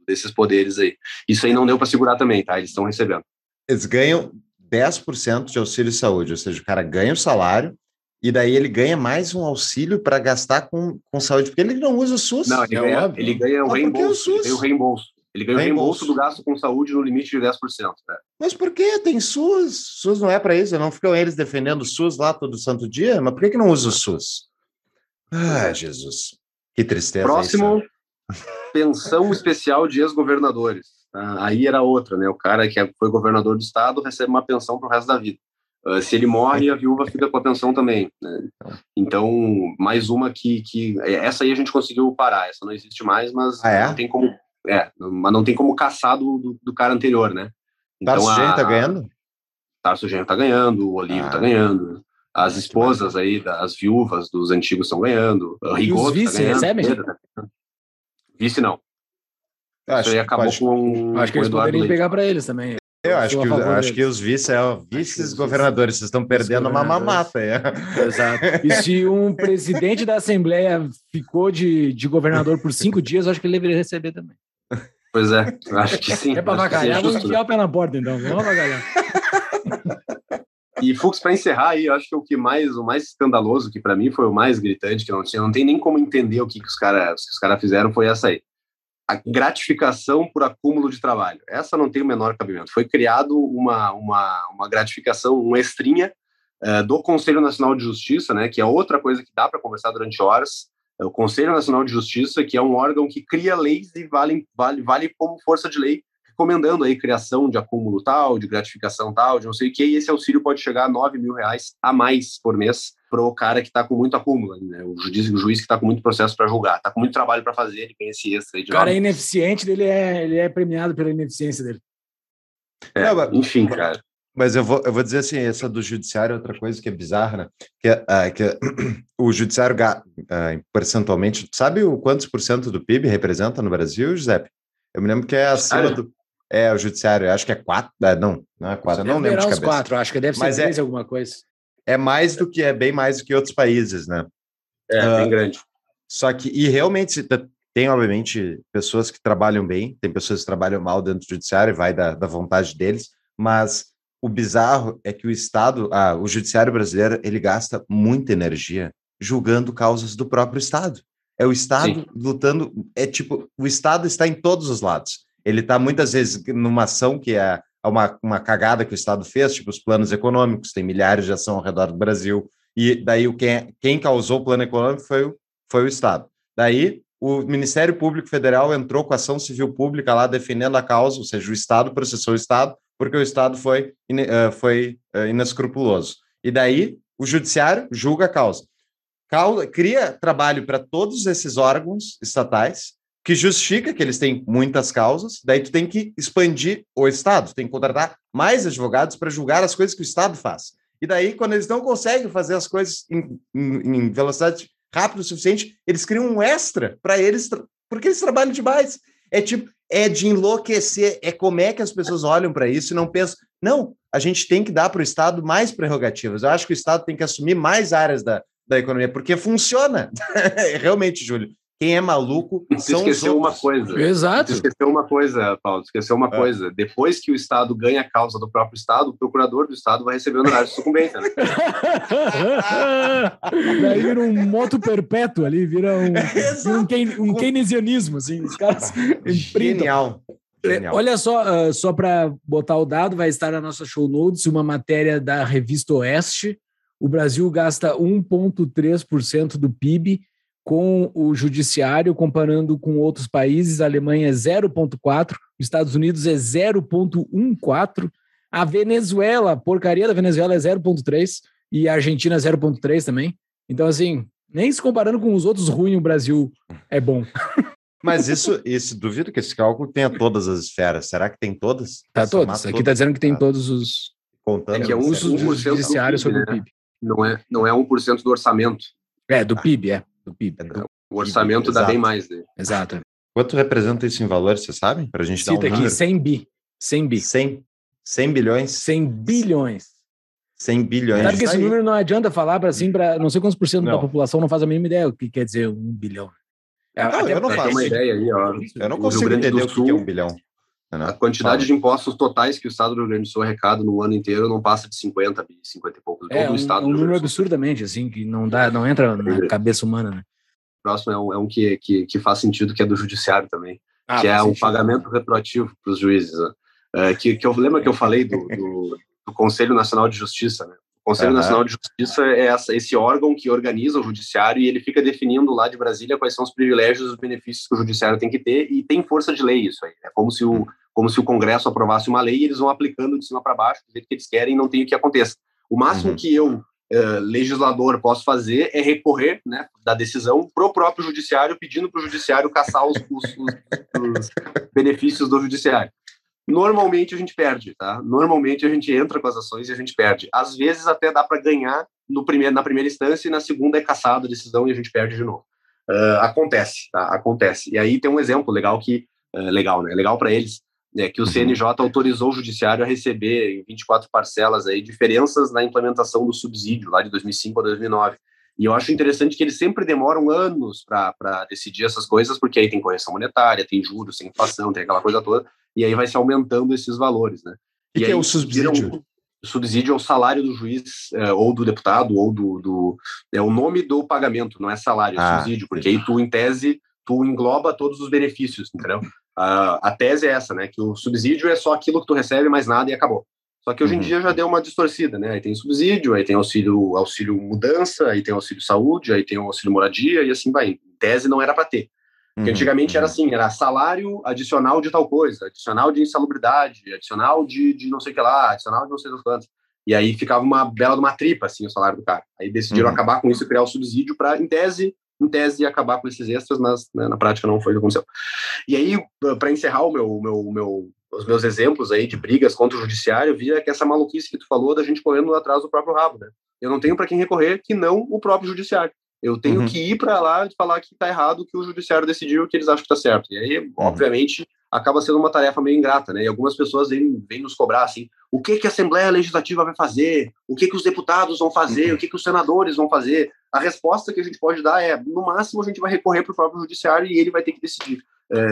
desses poderes aí. Isso aí não deu para segurar também, tá? Eles estão recebendo. Eles ganham 10% de auxílio-saúde, ou seja, o cara ganha o salário e daí ele ganha mais um auxílio para gastar com saúde, porque ele não usa o SUS. Não, ele ganha o reembolso. Ele ganha o reembolso. Ele ganha o reembolso do gasto com saúde no limite de 10%. Né? Mas por que? Tem SUS. SUS não é para isso. Não ficam eles defendendo o SUS lá todo santo dia? Mas por que não usa o SUS? Ah, Jesus. Que tristeza. Próximo, pensão especial de ex-governadores. Aí era outra, né? O cara que foi governador do estado recebe uma pensão pro resto da vida. Se ele morre, a viúva fica com a pensão também. Né? Então, mais uma que... Essa aí a gente conseguiu parar. Essa não existe mais, mas não tem como... mas não tem como caçar do cara anterior, né? Então, Tarso Genro tá ganhando? Tarso Genro tá ganhando, o Olívio tá ganhando, as esposas aí, as viúvas dos antigos estão ganhando, o Rigoto tá ganhando. Recebem? Vice não. Acho isso aí acabou com... Acho que eles poderiam pegar para eles também. Eu acho que os vice vice-governadores, vocês estão perdendo uma mamata. Exato. E se um presidente da Assembleia ficou de governador por 5 dias, eu acho que ele deveria receber também. Pois é, acho que sim. É para avacalhar, vamos enfiar o pé na porta, então. Vamos avacalhar. E, Fux, para encerrar aí, eu acho que o mais escandaloso, que para mim foi o mais gritante, que não tem nem como entender o que os caras fizeram, foi essa aí. A gratificação por acúmulo de trabalho. Essa não tem o menor cabimento. Foi criado uma gratificação, um extrinha do Conselho Nacional de Justiça, né, que é outra coisa que dá para conversar durante horas. O Conselho Nacional de Justiça, que é um órgão que cria leis e vale como força de lei, recomendando aí criação de acúmulo tal, de gratificação tal, de não sei o que, e esse auxílio pode chegar a R$9.000 a mais por mês para o cara que está com muito acúmulo, né? O juiz que está com muito processo para julgar, está com muito trabalho para fazer, ele tem esse extra aí de cara, é ineficiente, ele é premiado pela ineficiência dele. Enfim, cara. Mas eu vou dizer assim, essa do judiciário é outra coisa que é bizarra, né? Que o judiciário, percentualmente, sabe o quantos por cento do PIB representa no Brasil, Giuseppe? Eu me lembro que é acima do... É, o judiciário, acho que é 4, não é 4, eu não lembro de cabeça. 4, acho que deve ser 3 alguma coisa. É bem mais do que outros países, né? Bem grande. Só que, e realmente, tem obviamente pessoas que trabalham bem, tem pessoas que trabalham mal dentro do judiciário, vai da vontade deles, Mas o bizarro é que o Estado, o judiciário brasileiro, ele gasta muita energia julgando causas do próprio Estado. É o Estado Sim. lutando, é tipo, o Estado está em todos os lados. Ele está muitas vezes numa ação que é uma cagada que o Estado fez, tipo os planos econômicos, tem milhares de ações ao redor do Brasil, e daí quem causou o plano econômico foi o Estado. Daí o Ministério Público Federal entrou com a ação civil pública lá defendendo a causa, ou seja, o Estado processou o Estado porque o Estado foi inescrupuloso. E daí o Judiciário julga a causa, cria trabalho para todos esses órgãos estatais, que justifica que eles têm muitas causas, daí tu tem que expandir o Estado, tem que contratar mais advogados para julgar as coisas que o Estado faz. E daí, quando eles não conseguem fazer as coisas em velocidade rápida o suficiente, eles criam um extra para eles, porque eles trabalham demais. É tipo, é de enlouquecer, é como é que as pessoas olham para isso e não pensam, não, a gente tem que dar para o Estado mais prerrogativas, eu acho que o Estado tem que assumir mais áreas da economia, porque funciona. Realmente, Júlio. Quem é maluco são os outros. Esqueceu uma coisa. Exato. Esqueceu uma coisa, Paulo. Esqueceu uma coisa. Depois que o Estado ganha a causa do próprio Estado, o procurador do Estado vai receber o honorário de sucumbência. Né? Daí vira um moto perpétuo ali, vira um keynesianismo. Assim, os caras Genial. Genial. Olha só, só para botar o dado, vai estar na nossa show notes uma matéria da revista Oeste. O Brasil gasta 1,3% do PIB com o judiciário, comparando com outros países. A Alemanha é 0,4%, os Estados Unidos é 0,14%, a Venezuela, a porcaria da Venezuela é 0,3% e a Argentina é 0,3% também. Então, assim, nem se comparando com os outros ruins, o Brasil é bom. Mas isso duvido que esse cálculo tenha todas as esferas. Será que tem todas? Tá, todas. Aqui está dizendo que tem todos os... Contando que é o uso do judiciário sobre o PIB. Não é 1% do orçamento. É, do PIB, é. Do PIB. O orçamento PIB, dá exato. Bem mais. Né? Exato. Quanto representa isso em valor, vocês sabem? Para a gente Cita dar um aqui, número. 100 bi. 100 bilhões? 100 bilhões. 100 bilhões. Sabe que esse número não adianta falar para assim, para não sei quantos por cento da população não faz a mínima ideia o que quer dizer 1 bilhão. Não, eu não faço uma ideia aí, ó. Eu não consigo entender o que é 1 bilhão. A quantidade de impostos totais que o Estado do Rio Grande do Sul arrecada no ano inteiro não passa de 50 bi, 50 e pouco. É um número absurdamente, assim, que não entra na cabeça humana, né? O próximo é um que faz sentido, que é do judiciário também, que é o pagamento retroativo para os juízes. Né? Que eu lembro que eu falei do Conselho Nacional de Justiça, né? O Conselho Nacional de Justiça é esse órgão que organiza o judiciário e ele fica definindo lá de Brasília quais são os privilégios e os benefícios que o judiciário tem que ter e tem força de lei isso aí. É como se o Congresso aprovasse uma lei e eles vão aplicando de cima para baixo do jeito que eles querem e não tem o que aconteça. O máximo que eu, legislador, posso fazer é recorrer, né, da decisão para o próprio judiciário, pedindo para o judiciário caçar os benefícios do judiciário. Normalmente a gente perde, tá? Normalmente a gente entra com as ações e a gente perde. Às vezes até dá para ganhar na primeira instância e na segunda é cassado a decisão e a gente perde de novo. Acontece, tá? Acontece. E aí tem um exemplo legal legal para eles, né? Que o CNJ autorizou o judiciário a receber em 24 parcelas aí diferenças na implementação do subsídio lá de 2005 a 2009. E eu acho interessante que eles sempre demoram anos para decidir essas coisas, porque aí tem correção monetária, tem juros, tem inflação, tem aquela coisa toda, e aí vai se aumentando esses valores, né? E que aí, é o subsídio? O subsídio é o salário do juiz, ou do deputado, ou é o nome do pagamento, não é salário, é subsídio, porque aí tu, em tese, engloba todos os benefícios, entendeu? A tese é essa, né? Que o subsídio é só aquilo que tu recebe, mais nada e acabou. Só que hoje em dia já deu uma distorcida, né? Aí tem subsídio, aí tem auxílio mudança, aí tem auxílio saúde, aí tem auxílio moradia e assim vai. Em tese não era para ter. Porque antigamente era assim, era salário adicional de tal coisa, adicional de insalubridade, adicional de não sei o que lá, adicional de não sei o quanto. E aí ficava uma bela de uma tripa, assim, o salário do cara. Aí decidiram acabar com isso e criar o subsídio para, em tese, acabar com esses extras, mas né, na prática não foi o que aconteceu. E aí, para encerrar os meus exemplos aí de brigas contra o judiciário, via que essa maluquice que tu falou da gente correndo atrás do próprio rabo, né? Eu não tenho para quem recorrer que não o próprio judiciário. Eu tenho que ir para lá e falar que tá errado, que o judiciário decidiu, que eles acham que tá certo. E aí, obviamente, acaba sendo uma tarefa meio ingrata, né? E algumas pessoas vêm nos cobrar, assim, o que a Assembleia Legislativa vai fazer? O que os deputados vão fazer? O que os senadores vão fazer? a resposta que a gente pode dar é, no máximo, a gente vai recorrer para o próprio judiciário e ele vai ter que decidir. É,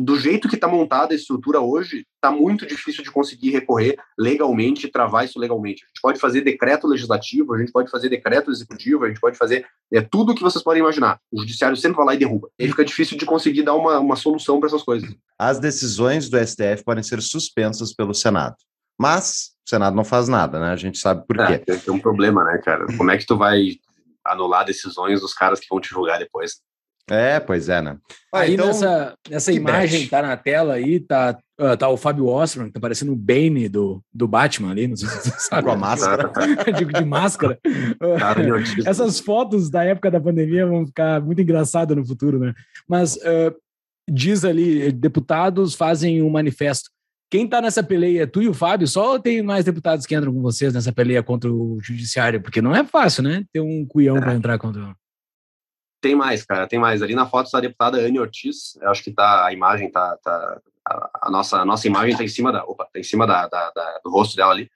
do jeito que está montada a estrutura hoje, está muito difícil de conseguir recorrer legalmente, travar isso legalmente. A gente pode fazer decreto legislativo, a gente pode fazer decreto executivo, a gente pode fazer tudo o que vocês podem imaginar. O judiciário sempre vai lá e derruba. E fica difícil de conseguir dar uma solução para essas coisas. As decisões do STF podem ser suspensas pelo Senado. Mas o Senado não faz nada, né? A gente sabe por quê. É um problema, né, cara? Como é que tu vai anular decisões dos caras que vão te julgar depois? É, pois é, né? Aí então, nessa imagem que tá na tela aí, tá o Fábio Osman, que tá parecendo o Bane do Batman ali, não sei se você sabe. Com a máscara. Digo, de máscara. Cara, essas fotos da época da pandemia vão ficar muito engraçadas no futuro, né? Mas diz ali, deputados fazem um manifesto. Quem tá nessa peleia é tu e o Fábio? Só tem mais deputados que entram com vocês nessa peleia contra o judiciário? Porque não é fácil, né? Ter um cuião para entrar contra... Tem mais, cara, tem mais. Ali na foto está a deputada Anne Ortiz, eu acho que tá, a imagem tá a nossa imagem está em cima do rosto dela ali.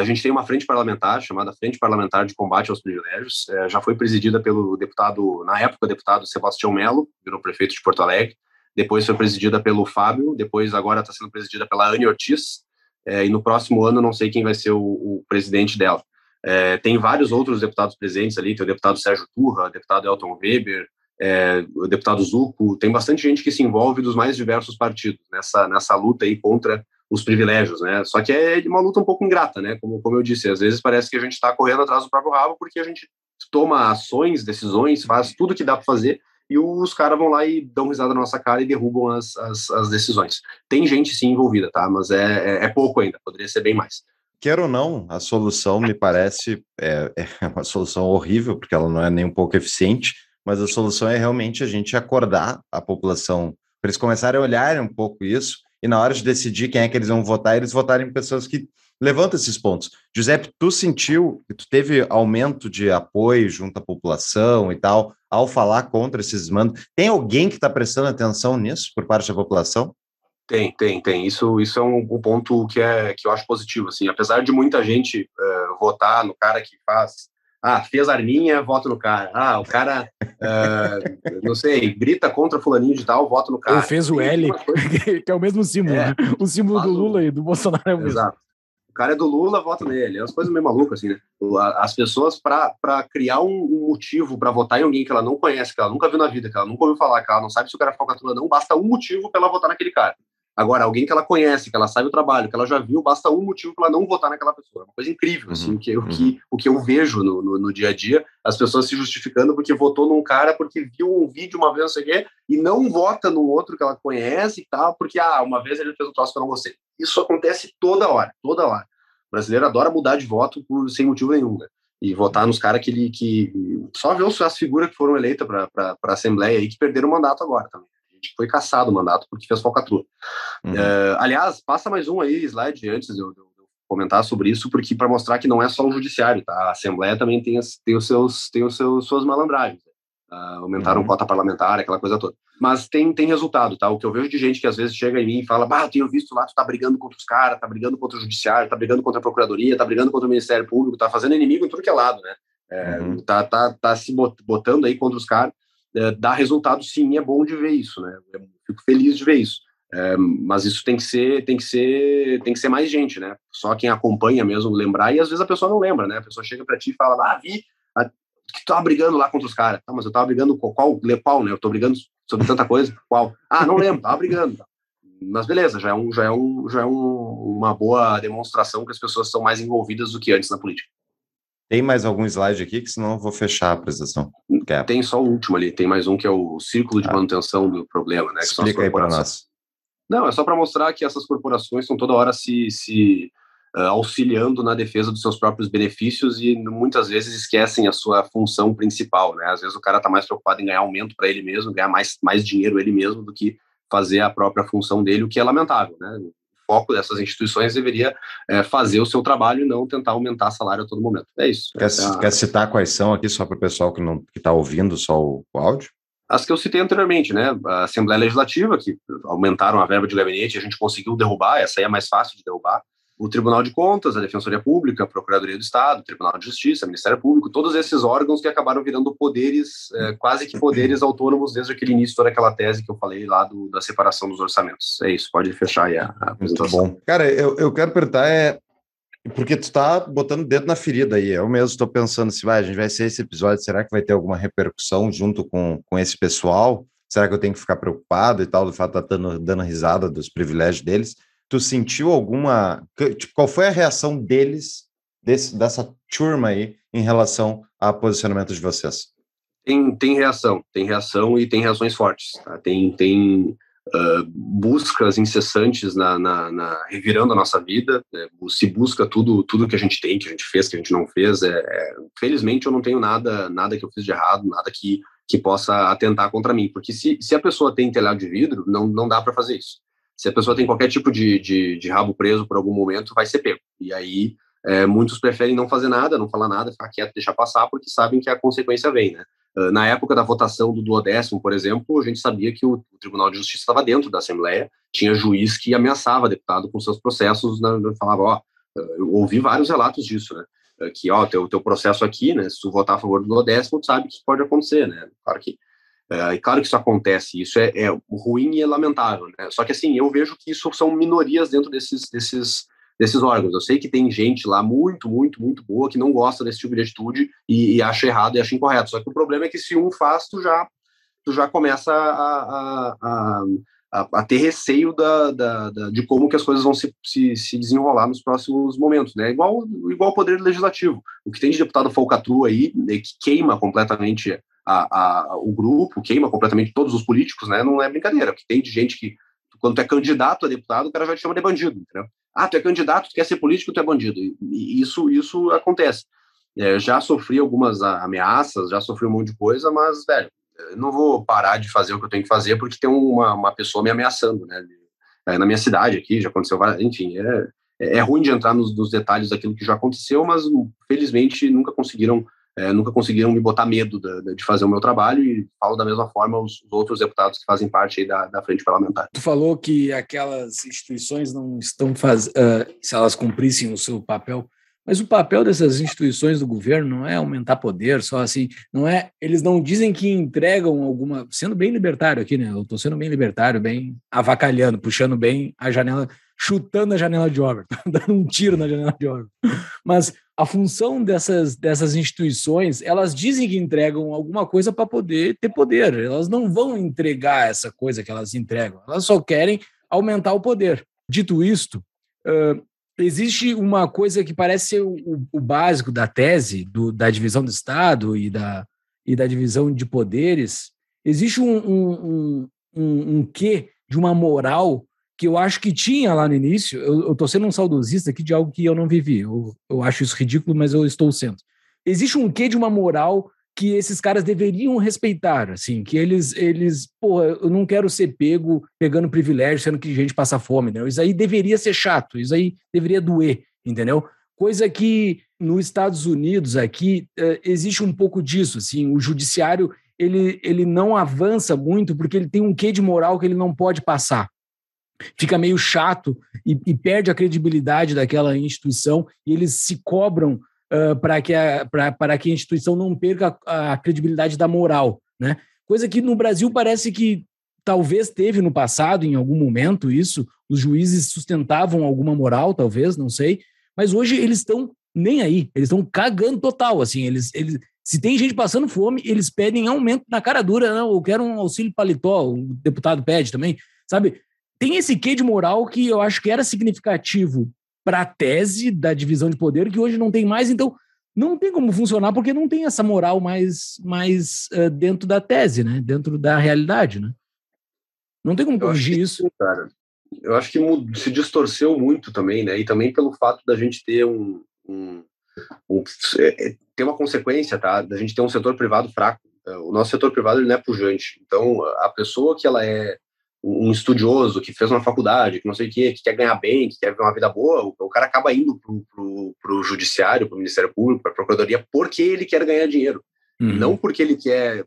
A gente tem uma frente parlamentar, chamada Frente Parlamentar de Combate aos Privilégios, já foi presidida pelo deputado, na época, o deputado Sebastião Melo, virou prefeito de Porto Alegre, depois foi presidida pelo Fábio, depois agora está sendo presidida pela Anne Ortiz, e no próximo ano não sei quem vai ser o presidente dela. Tem vários outros deputados presentes ali, tem o deputado Sérgio Turra, o deputado Elton Weber, o deputado Zucco, tem bastante gente que se envolve dos mais diversos partidos nessa luta aí contra os privilégios, né? Só que é uma luta um pouco ingrata, né? Como eu disse, às vezes parece que a gente está correndo atrás do próprio rabo porque a gente toma ações, decisões, faz tudo que dá para fazer e os caras vão lá e dão risada na nossa cara e derrubam as decisões. Tem gente sim envolvida, tá? Mas é pouco ainda, poderia ser bem mais. Quer ou não, a solução me parece é uma solução horrível, porque ela não é nem um pouco eficiente, mas a solução é realmente a gente acordar a população, para eles começarem a olhar um pouco isso, e na hora de decidir quem é que eles vão votar, eles votarem pessoas que levantam esses pontos. Giuseppe, tu sentiu que tu teve aumento de apoio junto à população e tal, ao falar contra esses mandos? Tem alguém que está prestando atenção nisso por parte da população? Tem. Isso é um ponto que eu acho positivo, assim. Apesar de muita gente votar no cara que faz... fez arminha, voto no cara. O cara, não sei, grita contra fulaninho de tal, voto no cara. Ou fez o L, que é o mesmo símbolo, né? O símbolo do Lula e do Bolsonaro é o mesmo. Exato. O cara é do Lula, vota nele. As coisas meio malucas, assim, né? As pessoas, para criar um motivo para votar em alguém que ela não conhece, que ela nunca viu na vida, que ela nunca ouviu falar, que ela não sabe se o cara é falcatrua ou não, basta um motivo para ela votar naquele cara. Agora, alguém que ela conhece, que ela sabe o trabalho, que ela já viu, basta um motivo para ela não votar naquela pessoa. É uma coisa incrível, assim, o que eu vejo no dia a dia, as pessoas se justificando porque votou num cara, porque viu um vídeo uma vez, não sei o quê, e não vota no outro que ela conhece e tal, porque, uma vez ele fez um troço que eu não gostei. Isso acontece toda hora. O brasileiro adora mudar de voto sem motivo nenhum, né? E votar nos caras que... Só ver as figuras que foram eleitas para a Assembleia aí, que perderam o mandato agora também. Foi cassado o mandato porque fez falcatrua. Aliás, passa mais um aí, slide, antes de eu comentar sobre isso, porque para mostrar que não é só o judiciário, tá? A Assembleia também tem suas malandragens. Aumentaram cota parlamentar, aquela coisa toda. Mas tem resultado, tá? O que eu vejo de gente que às vezes chega em mim e fala, tenho visto lá, tu tá brigando contra os caras, tá brigando contra o judiciário, tá brigando contra a procuradoria, tá brigando contra o Ministério Público, tá fazendo inimigo em tudo que é lado, né? Tá se botando aí contra os caras. Dá resultado sim, é bom de ver isso, né? Eu fico feliz de ver isso, mas isso tem que ser mais gente, né? Só quem acompanha mesmo lembrar, e às vezes a pessoa não lembra, né? A pessoa chega pra ti e fala, vi que tu tava brigando lá contra os caras. Tá, mas eu tava brigando com qual, né? Eu tô brigando sobre tanta coisa, qual? Não lembro, tava brigando. Mas beleza, já é uma boa demonstração que as pessoas estão mais envolvidas do que antes na política. Tem mais algum slide aqui, que senão eu vou fechar a apresentação. Tem só o último ali, tem mais um que é o círculo de manutenção do problema, né? Explica aí para nós. Não, é só para mostrar que essas corporações estão toda hora se auxiliando na defesa dos seus próprios benefícios e muitas vezes esquecem a sua função principal, né? Às vezes o cara está mais preocupado em ganhar aumento para ele mesmo, ganhar mais dinheiro ele mesmo do que fazer a própria função dele, o que é lamentável, né? O foco dessas instituições deveria fazer o seu trabalho e não tentar aumentar salário a todo momento. É isso. Quer citar quais são aqui, só para o pessoal que está ouvindo só o áudio? As que eu citei anteriormente, né? A Assembleia Legislativa, que aumentaram a verba de gabinete, a gente conseguiu derrubar, essa aí é mais fácil de derrubar. o Tribunal de Contas, a Defensoria Pública, a Procuradoria do Estado, o Tribunal de Justiça, o Ministério Público, todos esses órgãos que acabaram virando poderes, quase que poderes autônomos desde aquele início, toda aquela tese que eu falei lá da separação dos orçamentos. É isso, pode fechar aí a apresentação. Bom. Cara, eu quero perguntar, porque tu tá botando o dedo na ferida aí, eu mesmo estou pensando se a gente vai ser esse episódio, será que vai ter alguma repercussão junto com esse pessoal? Será que eu tenho que ficar preocupado e tal, do fato de estar dando risada dos privilégios deles? Tu sentiu alguma... Tipo, qual foi a reação deles, dessa turma aí, em relação ao posicionamento de vocês? Tem reação e tem reações fortes. Tá? Tem buscas incessantes revirando a nossa vida, né? Se busca tudo que a gente tem, que a gente fez, que a gente não fez. Felizmente eu não tenho nada que eu fiz de errado, nada que possa atentar contra mim, porque se a pessoa tem telhado de vidro, não dá para fazer isso. Se a pessoa tem qualquer tipo de rabo preso por algum momento, vai ser pego. E aí, muitos preferem não fazer nada, não falar nada, ficar quieto, deixar passar, porque sabem que a consequência vem, né? Na época da votação do 12º, por exemplo, a gente sabia que o Tribunal de Justiça estava dentro da Assembleia, tinha juiz que ameaçava deputado com seus processos, né? Falava, eu ouvi vários relatos disso, né? Que, teu processo aqui, né? Se tu votar a favor do 12º, tu sabe que isso pode acontecer, né? Claro que isso acontece, isso é ruim e é lamentável, né? Só que, assim, eu vejo que isso são minorias dentro desses órgãos. Eu sei que tem gente lá muito, muito, muito boa que não gosta desse tipo de atitude e acha errado e acha incorreto. Só que o problema é que se um faz, tu já começa a ter receio de como que as coisas vão se desenrolar nos próximos momentos, né? Igual ao Poder Legislativo. O que tem de deputado falcatrua aí, né, que queima completamente o grupo, queima completamente todos os políticos, né? Não é brincadeira. O que tem de gente que, quando tu é candidato a deputado, o cara já te chama de bandido, entendeu? Tu é candidato, tu quer ser político, tu é bandido. E isso acontece. Já sofri algumas ameaças, já sofri um monte de coisa, mas, velho, não vou parar de fazer o que eu tenho que fazer porque tem uma pessoa me ameaçando, né? Na minha cidade aqui já aconteceu várias... Enfim, é ruim de entrar nos detalhes daquilo que já aconteceu, mas felizmente nunca conseguiram me botar medo de fazer o meu trabalho, e falo da mesma forma os outros deputados que fazem parte aí da frente parlamentar. Tu falou que aquelas instituições não estão se elas cumprissem o seu papel, mas o papel dessas instituições do governo não é aumentar poder, só assim, não é, eles não dizem que entregam alguma, sendo bem libertário aqui, né, eu tô sendo bem libertário, bem avacalhando, puxando bem a janela, chutando a janela de obra, dando um tiro na janela de obra, mas a função dessas instituições, elas dizem que entregam alguma coisa para poder ter poder, elas não vão entregar essa coisa que elas entregam, elas só querem aumentar o poder. Dito isto, existe uma coisa que parece ser o básico da tese da divisão do Estado e da divisão de poderes. Existe um quê de uma moral que eu acho que tinha lá no início. Eu estou sendo um saudosista aqui de algo que eu não vivi. Eu acho isso ridículo, mas eu estou sendo. Existe um quê de uma moral que esses caras deveriam respeitar, assim, que eles eu não quero ser pegando privilégio, sendo que gente passa fome, entendeu? Isso aí deveria ser chato, isso aí deveria doer, entendeu? Coisa que nos Estados Unidos aqui existe um pouco disso, assim, o judiciário ele não avança muito porque ele tem um quê de moral que ele não pode passar. Fica meio chato e perde a credibilidade daquela instituição e eles se cobram para que a instituição não perca a credibilidade da moral, né? Coisa que no Brasil parece que talvez teve no passado, em algum momento, isso, os juízes sustentavam alguma moral, talvez, não sei, mas hoje eles estão nem aí, eles estão cagando total, assim, eles se tem gente passando fome, eles pedem aumento na cara dura, não, eu quero um auxílio paletó, o deputado pede também, sabe? Tem esse quê de moral que eu acho que era significativo para a tese da divisão de poder, que hoje não tem mais, então não tem como funcionar, porque não tem essa moral mais dentro da tese, né? Dentro da realidade, né? Não tem como corrigir isso. Cara, eu acho que se distorceu muito também, né? E também pelo fato da gente ter ter uma consequência, tá? Da gente ter um setor privado fraco. O nosso setor privado ele não é pujante. Então, a pessoa que ela é um estudioso que fez uma faculdade, que não sei o quê, que quer ganhar bem, que quer ver uma vida boa, o cara acaba indo pro judiciário, pro Ministério Público, pra Procuradoria, porque ele quer ganhar dinheiro. Uhum. Não porque ele quer...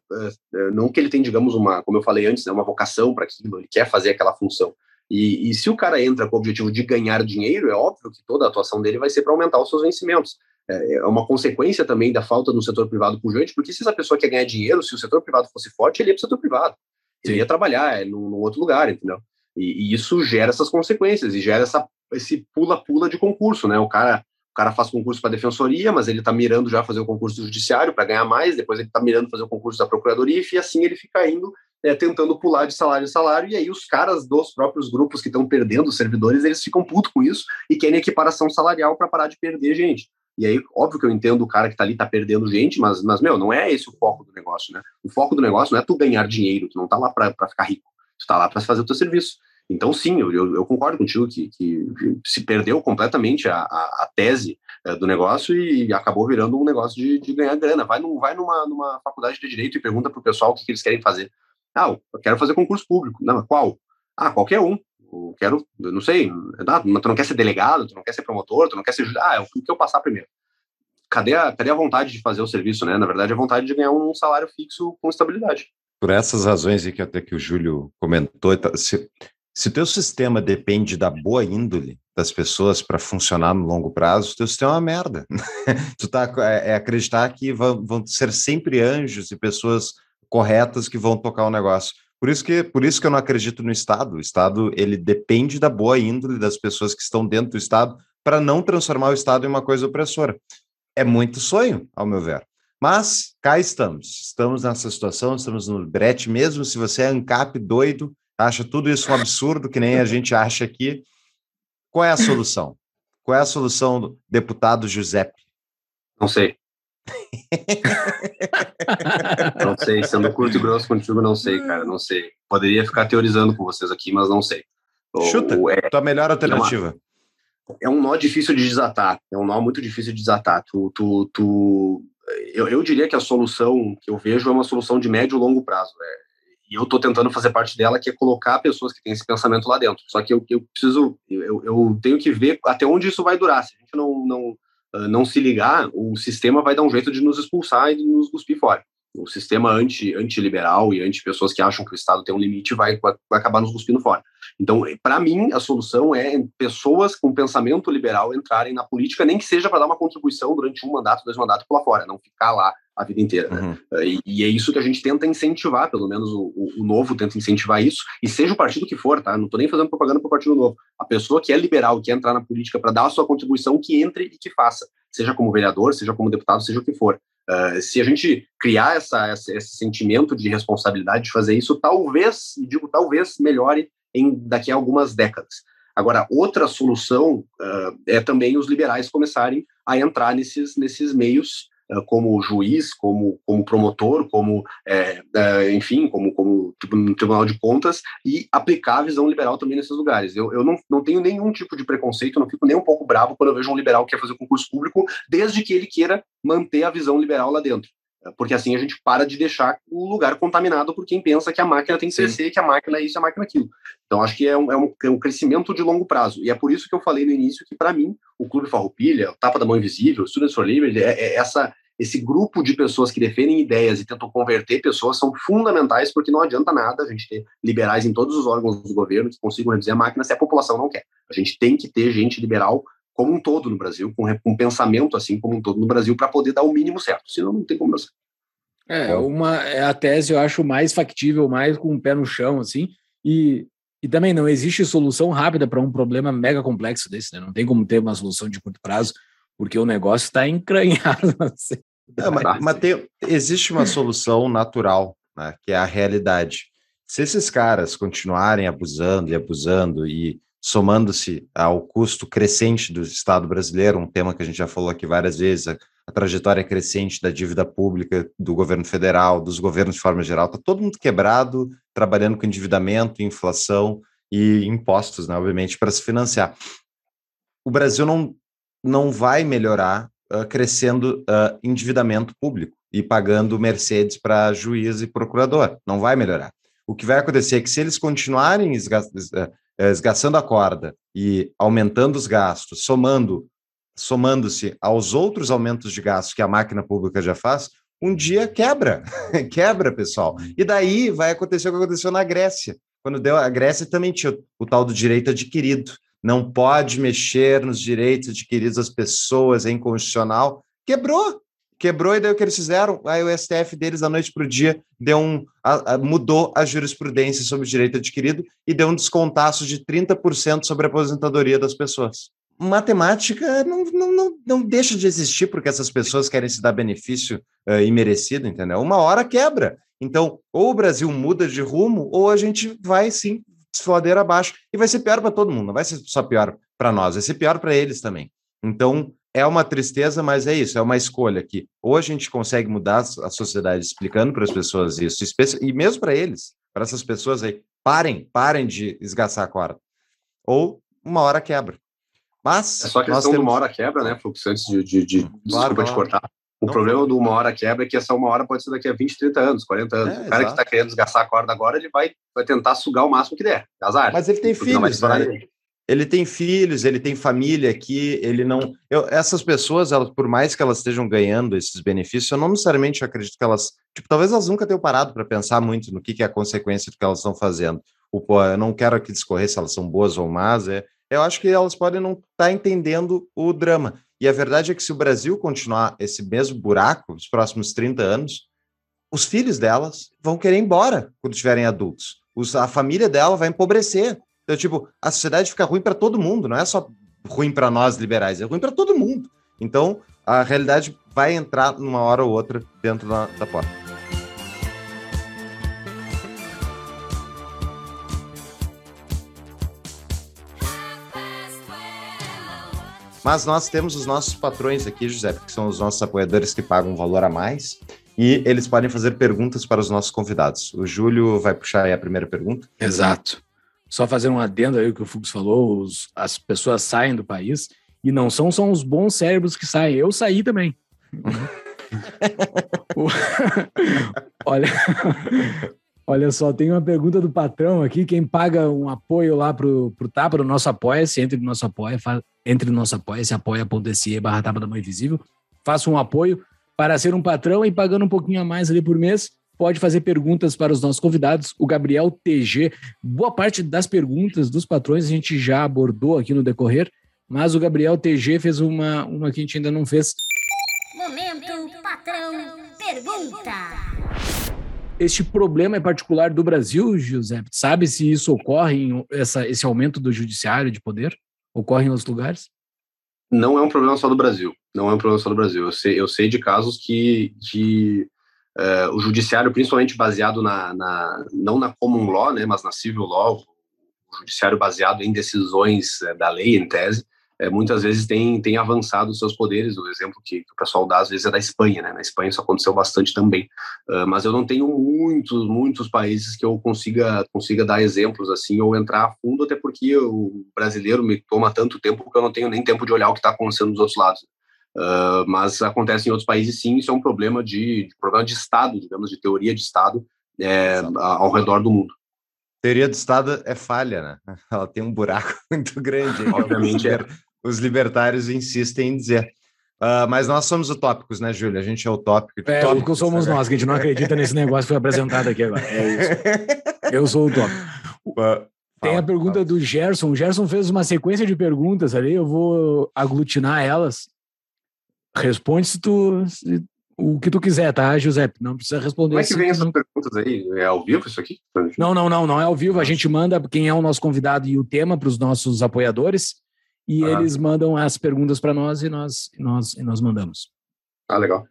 Não que ele tem, digamos, como eu falei antes, né, uma vocação para aquilo, ele quer fazer aquela função. E se o cara entra com o objetivo de ganhar dinheiro, é óbvio que toda a atuação dele vai ser para aumentar os seus vencimentos. É uma consequência também da falta no setor privado pujante, porque se essa pessoa quer ganhar dinheiro, se o setor privado fosse forte, ele ia para o setor privado. Ele ia trabalhar num outro lugar, entendeu? E isso gera essas consequências, e gera esse pula-pula de concurso, né? O cara faz concurso para a defensoria, mas ele está mirando já fazer o concurso do judiciário para ganhar mais, depois ele está mirando fazer o concurso da procuradoria, e assim ele fica indo, tentando pular de salário em salário, e aí os caras dos próprios grupos que estão perdendo os servidores, eles ficam putos com isso e querem equiparação salarial para parar de perder gente. E aí, óbvio que eu entendo o cara que tá ali, tá perdendo gente, mas não é esse o foco do negócio, né? O foco do negócio não é tu ganhar dinheiro, tu não tá lá pra ficar rico, tu tá lá pra fazer o teu serviço. Então, sim, eu concordo contigo que se perdeu completamente a tese do negócio e acabou virando um negócio de ganhar grana. Vai numa faculdade de Direito e pergunta pro pessoal o que eles querem fazer. Ah, eu quero fazer concurso público. Não, qual? Ah, qualquer um. Eu não sei, tu não quer ser delegado, tu não quer ser promotor, tu não quer ser... Ah, é o que eu passar primeiro. Cadê a vontade de fazer o serviço, né? Na verdade, a vontade de ganhar um salário fixo com estabilidade. Por essas razões que até que o Júlio comentou, se o teu sistema depende da boa índole das pessoas para funcionar no longo prazo, o teu sistema é uma merda. Tu tá acreditar que vão ser sempre anjos e pessoas corretas que vão tocar o negócio. Por isso que eu não acredito no Estado. O Estado, ele depende da boa índole das pessoas que estão dentro do Estado para não transformar o Estado em uma coisa opressora. É muito sonho, ao meu ver. Mas cá estamos nessa situação, estamos no brete mesmo. Se você é ANCAP doido, acha tudo isso um absurdo, que nem a gente acha aqui, qual é a solução? Qual é a solução do deputado Giuseppe? Não sei. Não sei, sendo curto e grosso contigo, não sei, cara, não sei. Poderia ficar teorizando com vocês aqui, mas não sei. Chuta, tua melhor alternativa. É um nó difícil de desatar, é um nó muito difícil de desatar. Eu diria que a solução que eu vejo é uma solução de médio e longo prazo, e eu estou tentando fazer parte dela, que é colocar pessoas que têm esse pensamento lá dentro. Só que eu tenho que ver até onde isso vai durar. Se a gente não se ligar, o sistema vai dar um jeito de nos expulsar e de nos cuspir fora. O sistema antiliberal e anti-pessoas que acham que o Estado tem um limite vai acabar nos cuspindo fora. Então, para mim, a solução é pessoas com pensamento liberal entrarem na política, nem que seja para dar uma contribuição durante um mandato, dois mandatos por lá fora, não ficar lá a vida inteira. Né? Uhum. E é isso que a gente tenta incentivar, pelo menos o Novo tenta incentivar isso, e seja o partido que for, tá? Não estou nem fazendo propaganda para o Partido Novo. A pessoa que é liberal, que quer entrar na política para dar a sua contribuição, que entre e que faça, seja como vereador, seja como deputado, seja o que for. Se a gente criar esse sentimento de responsabilidade de fazer isso, talvez melhore daqui a algumas décadas. Agora, outra solução é também os liberais começarem a entrar nesses meios, como juiz, como promotor, enfim, como Tribunal de Contas, e aplicar a visão liberal também nesses lugares. Eu não tenho nenhum tipo de preconceito, não fico nem um pouco bravo quando eu vejo um liberal que quer fazer concurso público, desde que ele queira manter a visão liberal lá dentro. Porque assim a gente para de deixar o lugar contaminado por quem pensa que a máquina tem que crescer, que a máquina é isso, a máquina é aquilo. Então acho que é um crescimento de longo prazo. E é por isso que eu falei no início que, para mim, o Clube Farroupilha, o Tapa da Mão Invisível, o Students for Liberty, esse grupo de pessoas que defendem ideias e tentam converter pessoas são fundamentais, porque não adianta nada a gente ter liberais em todos os órgãos do governo que consigam reduzir a máquina se a população não quer. A gente tem que ter gente liberal como um todo no Brasil, com um pensamento assim como um todo no Brasil, para poder dar o mínimo certo, senão não tem como pensar. É a tese, eu acho, mais factível, mais com o pé no chão, assim, e também não existe solução rápida para um problema mega complexo desse, né? Não tem como ter uma solução de curto prazo, porque o negócio está encranhado. Assim. Não, mas existe uma solução natural, né, que é a realidade. Se esses caras continuarem abusando e somando-se ao custo crescente do Estado brasileiro, um tema que a gente já falou aqui várias vezes, a trajetória crescente da dívida pública, do governo federal, dos governos de forma geral, está todo mundo quebrado, trabalhando com endividamento, inflação e impostos, né, obviamente, para se financiar. O Brasil não vai melhorar crescendo endividamento público e pagando Mercedes para juiz e procurador. Não vai melhorar. O que vai acontecer é que, se eles continuarem esgaçando a corda e aumentando os gastos, somando-se aos outros aumentos de gastos que a máquina pública já faz, um dia quebra, pessoal. E daí vai acontecer o que aconteceu na Grécia, quando deu a Grécia também tinha o tal do direito adquirido, não pode mexer nos direitos adquiridos das pessoas, é inconstitucional, quebrou e daí o que eles fizeram? Aí o STF deles, da noite para o dia, mudou a jurisprudência sobre o direito adquirido e deu um descontaço de 30% sobre a aposentadoria das pessoas. Matemática não deixa de existir porque essas pessoas querem se dar benefício imerecido, entendeu? Uma hora quebra. Então, ou o Brasil muda de rumo, ou a gente vai, sim, desfladeira abaixo. E vai ser pior para todo mundo, não vai ser só pior para nós, vai ser pior para eles também. Então, é uma tristeza, mas é isso, é uma escolha que ou a gente consegue mudar a sociedade explicando para as pessoas isso, e mesmo para eles, para essas pessoas aí, parem de esgaçar a corda. Ou uma hora quebra. Mas é só a questão de uma hora quebra, né, Fux? Antes desculpa te cortar. O problema de uma hora quebra é que essa uma hora pode ser daqui a 20, 30 anos, 40 anos. O cara exato. Que está querendo desgastar a corda agora, ele vai tentar sugar o máximo que der. Azar. Mas ele tem filhos, né? Ele tem filhos, ele tem família aqui, ele não... Essas pessoas, elas, por mais que elas estejam ganhando esses benefícios, eu não necessariamente acredito que elas... Tipo, talvez elas nunca tenham parado para pensar muito no que é a consequência do que elas estão fazendo. Eu não quero aqui discorrer se elas são boas ou más, Eu acho que elas podem não estar entendendo o drama. E a verdade é que se o Brasil continuar esse mesmo buraco nos próximos 30 anos, os filhos delas vão querer ir embora quando tiverem adultos. A família dela vai empobrecer. Então, tipo, a sociedade fica ruim para todo mundo. Não é só ruim para nós liberais, é ruim para todo mundo. Então, a realidade vai entrar numa hora ou outra dentro da porta. Mas nós temos os nossos patrões aqui, Giuseppe, que são os nossos apoiadores que pagam um valor a mais, e eles podem fazer perguntas para os nossos convidados. O Júlio vai puxar aí a primeira pergunta. Exato. Só fazer um adendo aí ao que o Fux falou, as pessoas saem do país, e não são só os bons cérebros que saem, eu saí também. Olha só, tem uma pergunta do patrão aqui, quem paga um apoio lá pro Tapa, do nosso Apoia-se, entre no nosso Apoia-se, apoia.se/Tapa da Mão Invisível, faça um apoio para ser um patrão e pagando um pouquinho a mais ali por mês, pode fazer perguntas para os nossos convidados, o Gabriel TG. Boa parte das perguntas dos patrões a gente já abordou aqui no decorrer, mas o Gabriel TG fez uma que a gente ainda não fez. Momento, patrão, pergunta! Este problema é particular do Brasil, Giuseppe? Sabe se isso ocorre, esse aumento do judiciário de poder? Ocorre em outros lugares? Não é um problema só do Brasil. Eu sei de casos que o judiciário, principalmente baseado não na common law, né, mas na civil law, o judiciário baseado em decisões da lei, em tese, muitas vezes tem avançado os seus poderes. O exemplo que o pessoal dá às vezes é da Espanha, né? Na Espanha isso aconteceu bastante também. Mas eu não tenho muitos países que eu consiga dar exemplos assim ou entrar a fundo, até porque o brasileiro me toma tanto tempo que eu não tenho nem tempo de olhar o que está acontecendo dos outros lados. Mas acontece em outros países sim, isso é um problema de Estado, digamos, de teoria de Estado ao redor do mundo. A teoria do Estado é falha, né? Ela tem um buraco muito grande. Obviamente os libertários insistem em dizer. Mas nós somos utópicos, né, Júlio? A gente é utópico. Utópicos somos nós, que a gente não acredita nesse negócio que foi apresentado aqui agora. É isso. Eu sou utópico. Tem a pergunta do Gerson. O Gerson fez uma sequência de perguntas ali, eu vou aglutinar elas. Responde se o que tu quiser, tá, Giuseppe? Não precisa responder. Como é que vem essas perguntas aí? É ao vivo isso aqui? Não é ao vivo. A gente manda quem é o nosso convidado e o tema para os nossos apoiadores e eles mandam as perguntas para nós e nós mandamos. Ah, legal.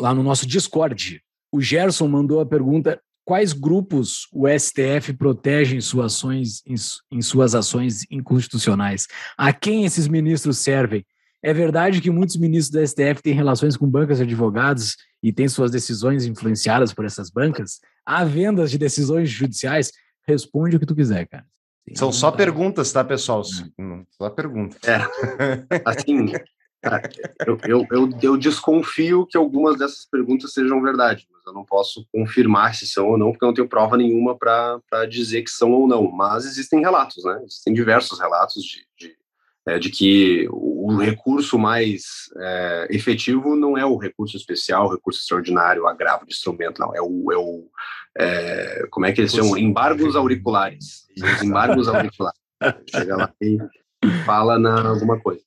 Lá no nosso Discord, o Gerson mandou a pergunta: quais grupos o STF protege em suas ações inconstitucionais? A quem esses ministros servem? É verdade que muitos ministros do STF têm relações com bancas de advogados e têm suas decisões influenciadas por essas bancas? Há vendas de decisões judiciais? Responde o que tu quiser, cara. São só perguntas, tá, pessoal? Só perguntas. Assim, eu desconfio que algumas dessas perguntas sejam verdade, mas eu não posso confirmar se são ou não, porque eu não tenho prova nenhuma para dizer que são ou não. Mas existem relatos, né? Existem diversos relatos de de que o recurso mais efetivo não é o recurso especial, o recurso extraordinário, o agravo de instrumento, não. Como é que eles chamam? Embargos auriculares. Os embargos auriculares. Chega lá e fala alguma coisa.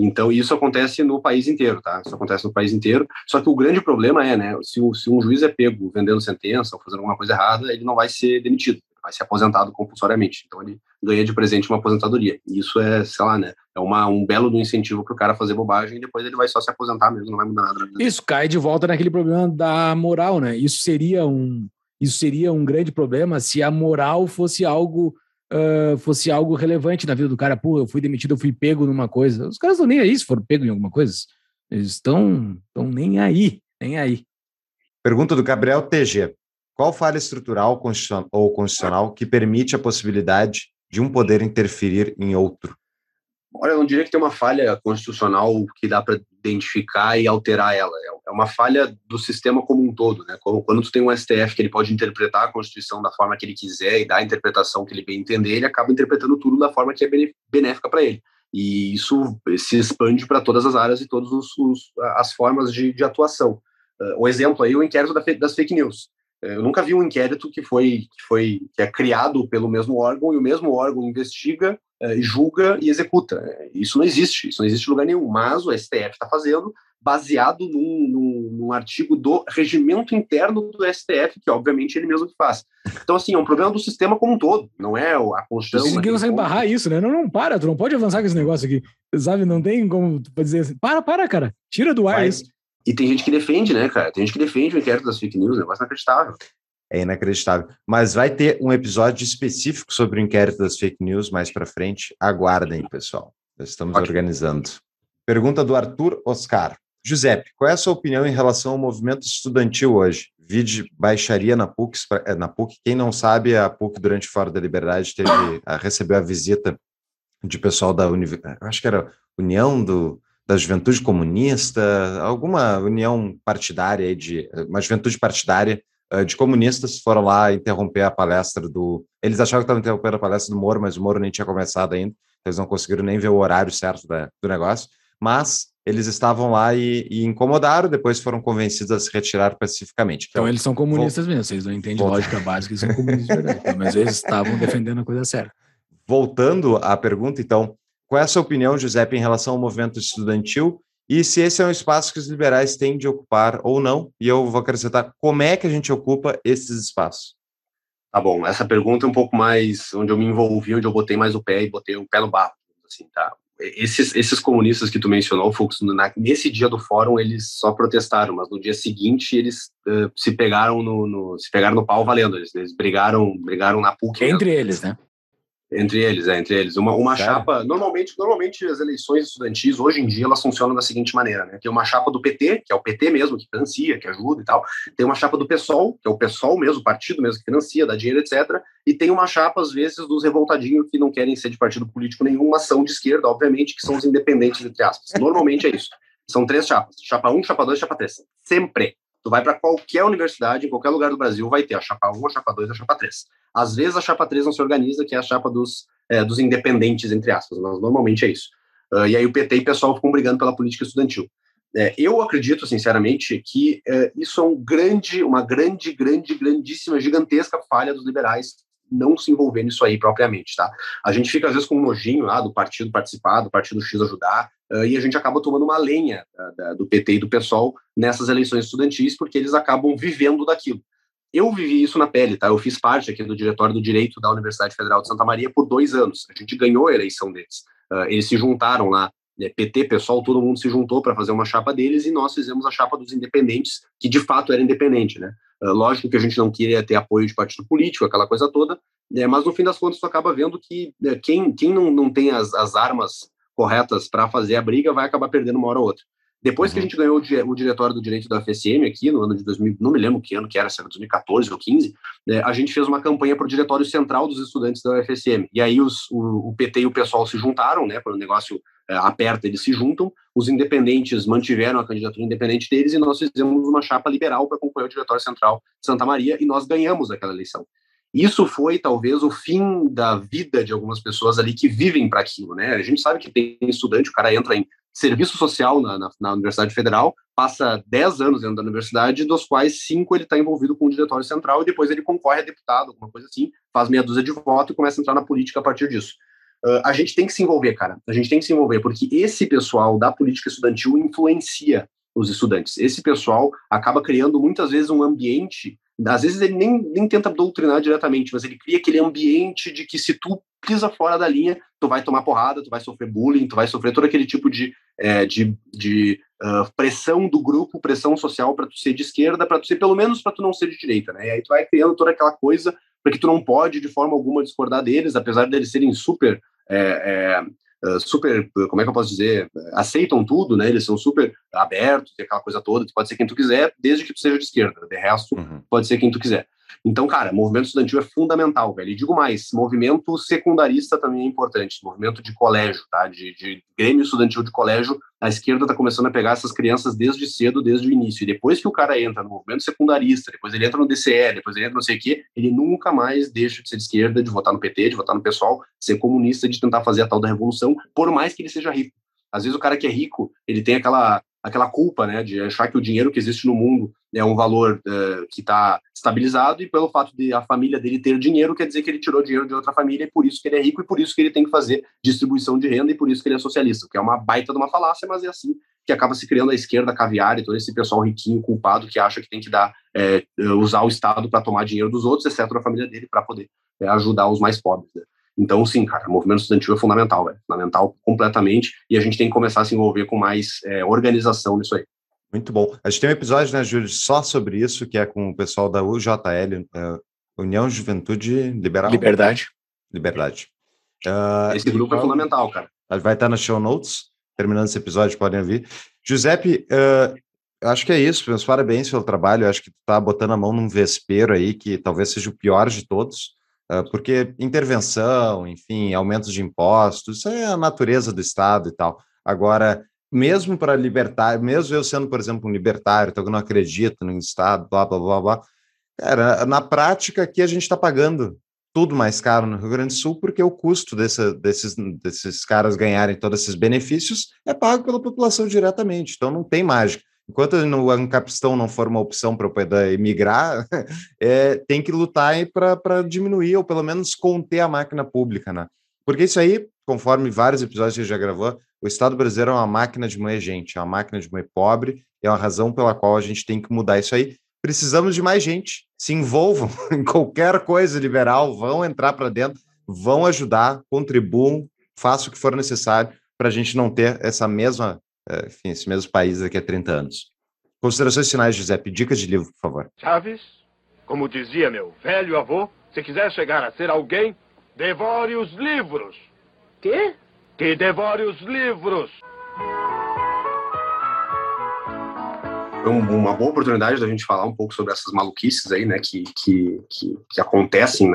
Então, isso acontece no país inteiro, tá? Isso acontece no país inteiro. Só que o grande problema é, né, se um juiz é pego vendendo sentença ou fazendo alguma coisa errada, ele não vai ser demitido, vai ser aposentado compulsoriamente. Então, ele ganha de presente uma aposentadoria. Isso é, sei lá, né, é um belo do incentivo para o cara fazer bobagem e depois ele vai só se aposentar mesmo, não vai mudar nada. Isso cai de volta naquele problema da moral, né? Isso seria um grande problema se a moral fosse algo relevante na vida do cara. Pô, eu fui demitido, eu fui pego numa coisa. Os caras estão nem aí se foram pego em alguma coisa. Eles estão nem aí. Pergunta do Gabriel TG. Qual falha estrutural ou constitucional que permite a possibilidade de um poder interferir em outro? Olha, eu não diria que tem uma falha constitucional que dá para identificar e alterar ela. É uma falha do sistema como um todo, né? Quando tu tem um STF que ele pode interpretar a Constituição da forma que ele quiser e dar a interpretação que ele bem entender, ele acaba interpretando tudo da forma que é benéfica para ele. E isso se expande para todas as áreas e todas as formas de atuação. O exemplo aí é o inquérito das fake news. Eu nunca vi um inquérito que é criado pelo mesmo órgão e o mesmo órgão investiga, julga e executa. Isso não existe em lugar nenhum, mas o STF está fazendo baseado num artigo do regimento interno do STF, que obviamente ele mesmo que faz. Então, assim, é um problema do sistema como um todo, não é a Constituição. Vocês não conseguem barrar isso, né? Não, para, tu não pode avançar com esse negócio aqui, sabe? Não tem como dizer assim, para, cara, tira do ar isso. E tem gente que defende, né, cara? Tem gente que defende o inquérito das fake news, é um negócio inacreditável. É inacreditável. Mas vai ter um episódio específico sobre o inquérito das fake news mais para frente. Aguardem, pessoal. Nós estamos organizando. Pergunta do Arthur Oscar. Giuseppe, qual é a sua opinião em relação ao movimento estudantil hoje? Vide baixaria na PUC. Quem não sabe, a PUC, durante o Fórum da Liberdade, recebeu a visita de pessoal da acho que era União da Juventude Comunista, alguma união partidária, uma juventude partidária de comunistas, foram lá interromper a palestra Eles achavam que estavam interrompendo a palestra do Moro, mas o Moro nem tinha começado ainda, eles não conseguiram nem ver o horário certo do negócio, mas eles estavam lá e incomodaram, depois foram convencidos a se retirar pacificamente. Então eles são comunistas mesmo, vocês não entendem lógica básica, eles são comunistas de verdade, mas eles estavam defendendo a coisa séria. Voltando à pergunta, então, qual é a sua opinião, Giuseppe, em relação ao movimento estudantil e se esse é um espaço que os liberais têm de ocupar ou não? E eu vou acrescentar como é que a gente ocupa esses espaços. Tá bom, essa pergunta é um pouco mais onde eu me envolvi, onde eu botei mais o pé e botei o pé no barro. Assim, tá? Esses comunistas que tu mencionou, Fux, nesse dia do fórum eles só protestaram, mas no dia seguinte eles se pegaram no pau valendo, eles brigaram na PUC. Entre eles, né? Entre eles. Uma chapa... Normalmente as eleições estudantis, hoje em dia, elas funcionam da seguinte maneira, né? Tem uma chapa do PT, que é o PT mesmo, que financia, que ajuda e tal. Tem uma chapa do PSOL, que é o PSOL mesmo, o partido mesmo, que financia, dá dinheiro, etc. E tem uma chapa, às vezes, dos revoltadinhos que não querem ser de partido político nenhum, mas são de esquerda, obviamente, que são os independentes, entre aspas. Normalmente é isso. São três chapas. Chapa 1, chapa 2, chapa 3. Sempre. Tu vai para qualquer universidade, em qualquer lugar do Brasil, vai ter a chapa 1, a chapa 2 e a chapa 3. Às vezes a chapa 3 não se organiza, que é a chapa dos independentes, entre aspas, mas normalmente é isso. E aí o PT e o pessoal ficam brigando pela política estudantil. Eu acredito, sinceramente, que isso é uma grandíssima, gigantesca falha dos liberais não se envolver nisso aí propriamente, tá? A gente fica às vezes com um nojinho lá do partido participar, do partido X ajudar, e a gente acaba tomando uma lenha do PT e do PSOL nessas eleições estudantis, porque eles acabam vivendo daquilo. Eu vivi isso na pele, tá? Eu fiz parte aqui do Diretório do Direito da Universidade Federal de Santa Maria por 2 anos. A gente ganhou a eleição deles. Eles se juntaram lá, né? PT, PSOL, todo mundo se juntou para fazer uma chapa deles e nós fizemos a chapa dos independentes, que de fato era independente, né? Lógico que a gente não queria ter apoio de partido político, aquela coisa toda, né? Mas no fim das contas tu acaba vendo que quem não tem as armas corretas para fazer a briga vai acabar perdendo uma hora ou outra. Depois que a gente ganhou o Diretório do Direito da FSM aqui, no ano de 2000, não me lembro que ano que era, se era 2014 ou 15, né, a gente fez uma campanha para o Diretório Central dos Estudantes da UFSM. E aí o PT e o PSOL se juntaram, né, quando o negócio aperta, eles se juntam, os independentes mantiveram a candidatura independente deles e nós fizemos uma chapa liberal para acompanhar o Diretório Central de Santa Maria e nós ganhamos aquela eleição. Isso foi, talvez, o fim da vida de algumas pessoas ali que vivem para aquilo, né? A gente sabe que tem estudante, o cara entra em serviço social na Universidade Federal, passa 10 anos dentro da universidade, dos quais 5 ele está envolvido com o Diretório Central e depois ele concorre a deputado, alguma coisa assim, faz meia dúzia de voto e começa a entrar na política a partir disso. A gente tem que se envolver, cara. A gente tem que se envolver, porque esse pessoal da política estudantil influencia os estudantes. Esse pessoal acaba criando, muitas vezes, um ambiente... Às vezes ele nem tenta doutrinar diretamente, mas ele cria aquele ambiente de que se tu pisa fora da linha, tu vai tomar porrada, tu vai sofrer bullying, tu vai sofrer todo aquele tipo de pressão do grupo, pressão social para tu ser de esquerda, para tu ser, pelo menos para tu não ser de direita, né? E aí tu vai criando toda aquela coisa para que tu não pode de forma alguma discordar deles, apesar deles serem super, como é que eu posso dizer, aceitam tudo, né? Eles são super abertos, aquela coisa toda, tu pode ser quem tu quiser, desde que tu seja de esquerda, de resto, pode ser quem tu quiser. Então, cara, movimento estudantil é fundamental, velho, e digo mais, movimento secundarista também é importante, movimento de colégio, tá, de grêmio estudantil de colégio, a esquerda tá começando a pegar essas crianças desde cedo, desde o início, e depois que o cara entra no movimento secundarista, depois ele entra no DCE, depois ele entra não sei o quê, ele nunca mais deixa de ser de esquerda, de votar no PT, de votar no PSOL, de ser comunista, de tentar fazer a tal da revolução, por mais que ele seja rico. Às vezes o cara que é rico, ele tem aquela culpa, né, de achar que o dinheiro que existe no mundo é um valor que está estabilizado, e pelo fato de a família dele ter dinheiro, quer dizer que ele tirou dinheiro de outra família, e por isso que ele é rico, e por isso que ele tem que fazer distribuição de renda, e por isso que ele é socialista, que é uma baita de uma falácia, mas é assim que acaba se criando a esquerda caviar e todo esse pessoal riquinho, culpado, que acha que tem que usar o Estado para tomar dinheiro dos outros, exceto da família dele, para poder ajudar os mais pobres, né? Então, sim, cara, o movimento estudantil é fundamental, velho. Fundamental completamente, e a gente tem que começar a se envolver com mais organização nisso aí. Muito bom. A gente tem um episódio, né, Júlio, só sobre isso, que é com o pessoal da UJL, União Juventude Liberal. Liberdade. Esse grupo é fundamental, cara. Vai estar nas show notes, terminando esse episódio, podem ouvir. Giuseppe, acho que é isso, meus parabéns pelo trabalho, eu acho que tu tá botando a mão num vespeiro aí, que talvez seja o pior de todos, porque intervenção, enfim, aumentos de impostos, isso é a natureza do Estado e tal. Agora, mesmo para libertário, mesmo eu sendo, por exemplo, um libertário, então eu não acredito no Estado, blá, blá, blá, blá, cara, na prática aqui a gente está pagando tudo mais caro no Rio Grande do Sul, porque o custo desses caras ganharem todos esses benefícios é pago pela população diretamente, então não tem mágica. Enquanto o Ancapistão não for uma opção para poder emigrar, tem que lutar para diminuir ou pelo menos conter a máquina pública, né? Porque isso aí, conforme vários episódios que a gente já gravou, o Estado brasileiro é uma máquina de moer gente, é uma máquina de moer pobre, é uma razão pela qual a gente tem que mudar isso aí. Precisamos de mais gente, se envolvam em qualquer coisa liberal, vão entrar para dentro, vão ajudar, contribuam, façam o que for necessário para a gente não ter essa mesma... Enfim, esse mesmo país daqui a 30 anos. Considerações finais, Giuseppe. Dicas de livro, por favor. Chaves, como dizia meu velho avô, se quiser chegar a ser alguém, devore os livros. Quê? Que devore os livros. Foi uma boa oportunidade da gente falar um pouco sobre essas maluquices aí, né, que acontecem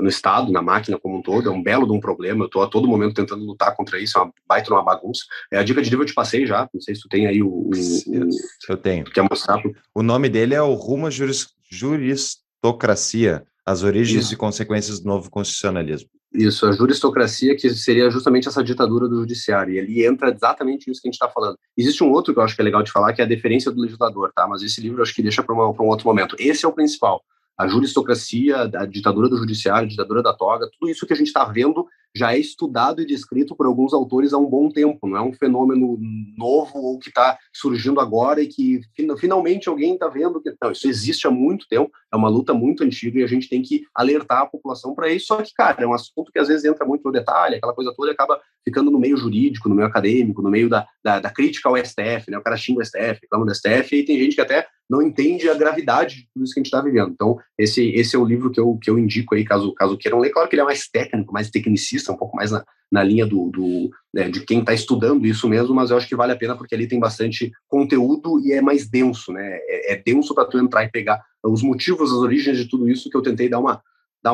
no Estado, na máquina como um todo, é um belo de um problema, eu estou a todo momento tentando lutar contra isso, é uma baita de uma bagunça. A dica de livro eu te passei já, não sei se tu tem aí eu tenho. Quer mostrar? O nome dele é O Rumo à Juristocracia, As Origens e Consequências do Novo Constitucionalismo. Isso, a juristocracia, que seria justamente essa ditadura do judiciário, e ali entra exatamente isso que a gente está falando. Existe um outro que eu acho que é legal de falar, que é a deferência do legislador, tá? Mas esse livro eu acho que deixa para um outro momento. Esse é o principal. A juristocracia, a ditadura do judiciário, a ditadura da toga, tudo isso que a gente está vendo já é estudado e descrito por alguns autores há um bom tempo, não é um fenômeno novo ou que está surgindo agora e que finalmente alguém está vendo que não, isso existe há muito tempo, é uma luta muito antiga e a gente tem que alertar a população para isso, só que, cara, é um assunto que às vezes entra muito no detalhe, aquela coisa toda acaba ficando no meio jurídico, no meio acadêmico, no meio da crítica ao STF, né? O cara xinga o STF, reclama do STF, e tem gente que até não entende a gravidade de tudo isso que a gente está vivendo. Então, esse é o livro que eu indico aí, caso queiram ler. Claro que ele é mais técnico, mais tecnicista, um pouco mais na linha de quem está estudando isso mesmo, mas eu acho que vale a pena porque ali tem bastante conteúdo e é mais denso, né? É denso para tu entrar e pegar os motivos, as origens de tudo isso, que eu tentei dar uma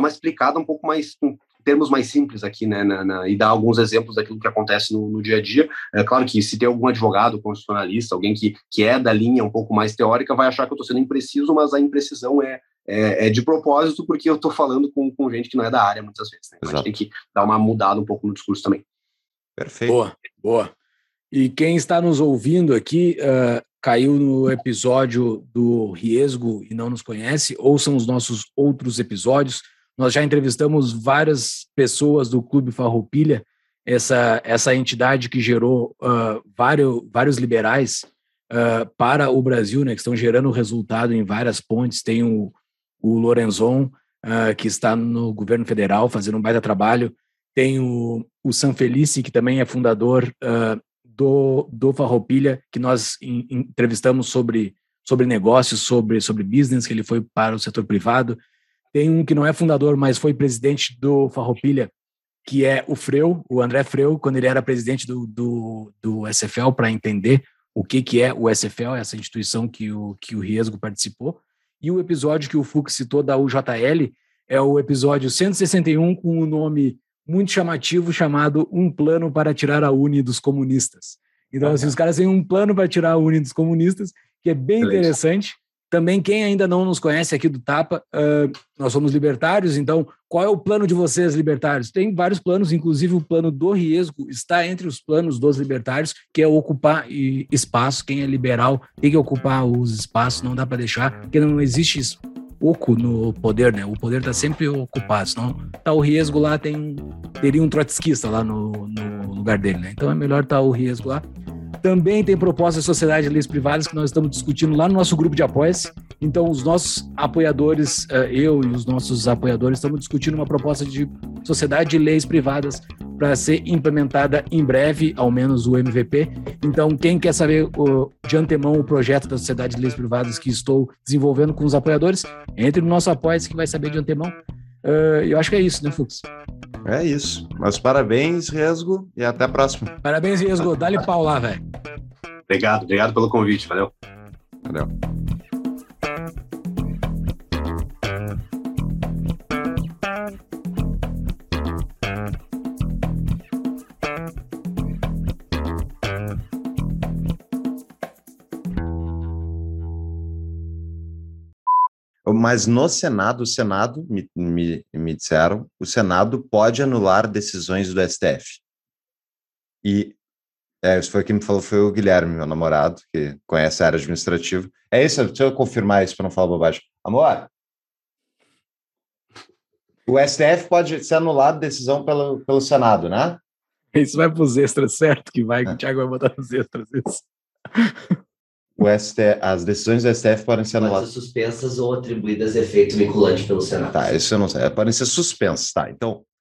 explicada um pouco mais... termos mais simples aqui, né, e dar alguns exemplos daquilo que acontece no dia a dia. É claro que se tem algum advogado constitucionalista, alguém que é da linha um pouco mais teórica, vai achar que eu estou sendo impreciso, mas a imprecisão é é de propósito, porque eu estou falando com gente que não é da área muitas vezes, né? A gente tem que dar uma mudada um pouco no discurso também. Perfeito. Boa, boa. E quem está nos ouvindo aqui, caiu no episódio do Riesgo e não nos conhece, ouçam os nossos outros episódios. Nós já entrevistamos várias pessoas do Clube Farroupilha, essa entidade que gerou vários liberais para o Brasil, né, que estão gerando resultado em várias pontes. Tem o Lorenzon, que está no governo federal fazendo um baita trabalho. Tem o Sanfelice, que também é fundador do Farroupilha, que nós entrevistamos sobre negócios, sobre business, que ele foi para o setor privado. Tem um que não é fundador, mas foi presidente do Farroupilha, que é o Freu, o André Freu, quando ele era presidente do SFL, para entender o que é o SFL, essa instituição que o Riesgo participou. E o episódio que o Fux citou da UJL é o episódio 161, com o nome muito chamativo, chamado Um Plano para Tirar a Uni dos Comunistas. Então, assim, os caras têm um plano para tirar a Uni dos comunistas, que é bem interessante. Também, quem ainda não nos conhece aqui do Tapa, nós somos libertários, então qual é o plano de vocês, libertários? Tem vários planos, inclusive o plano do Riesgo está entre os planos dos libertários, que é ocupar espaço. Quem é liberal tem que ocupar os espaços, não dá para deixar, porque não existe oco no poder, né? O poder está sempre ocupado, senão tá o Riesgo lá, teria um trotskista lá no lugar dele, né? Então é melhor tá o Riesgo lá. Também tem propostas de sociedade e leis privadas que nós estamos discutindo lá no nosso grupo de apoia-se. Então, os nossos apoiadores, eu e os nossos apoiadores, estamos discutindo uma proposta de sociedade e leis privadas para ser implementada em breve, ao menos o MVP. Então, quem quer saber de antemão o projeto da sociedade e leis privadas que estou desenvolvendo com os apoiadores, entre no nosso apoia-se que vai saber de antemão. Eu acho que é isso, né, Fux? É isso. Mas parabéns, Riesgo, e até a próxima. Parabéns, Riesgo. Dá-lhe pau lá, velho. Obrigado pelo convite. Valeu. Valeu. Mas no Senado, me disseram, o Senado pode anular decisões do STF. E isso foi quem me falou, foi o Guilherme, meu namorado, que conhece a área administrativa. É isso, deixa eu confirmar isso para não falar bobagem. Amor, o STF pode ser anulado decisão pelo Senado, né? Isso vai para os extras, certo? O Thiago vai botar nos extras isso. As decisões do STF podem ser anuladas. Podem ser suspensas ou atribuídas efeito vinculante pelo Senado. Tá, isso eu não sei. Podem ser suspensas, tá. Então,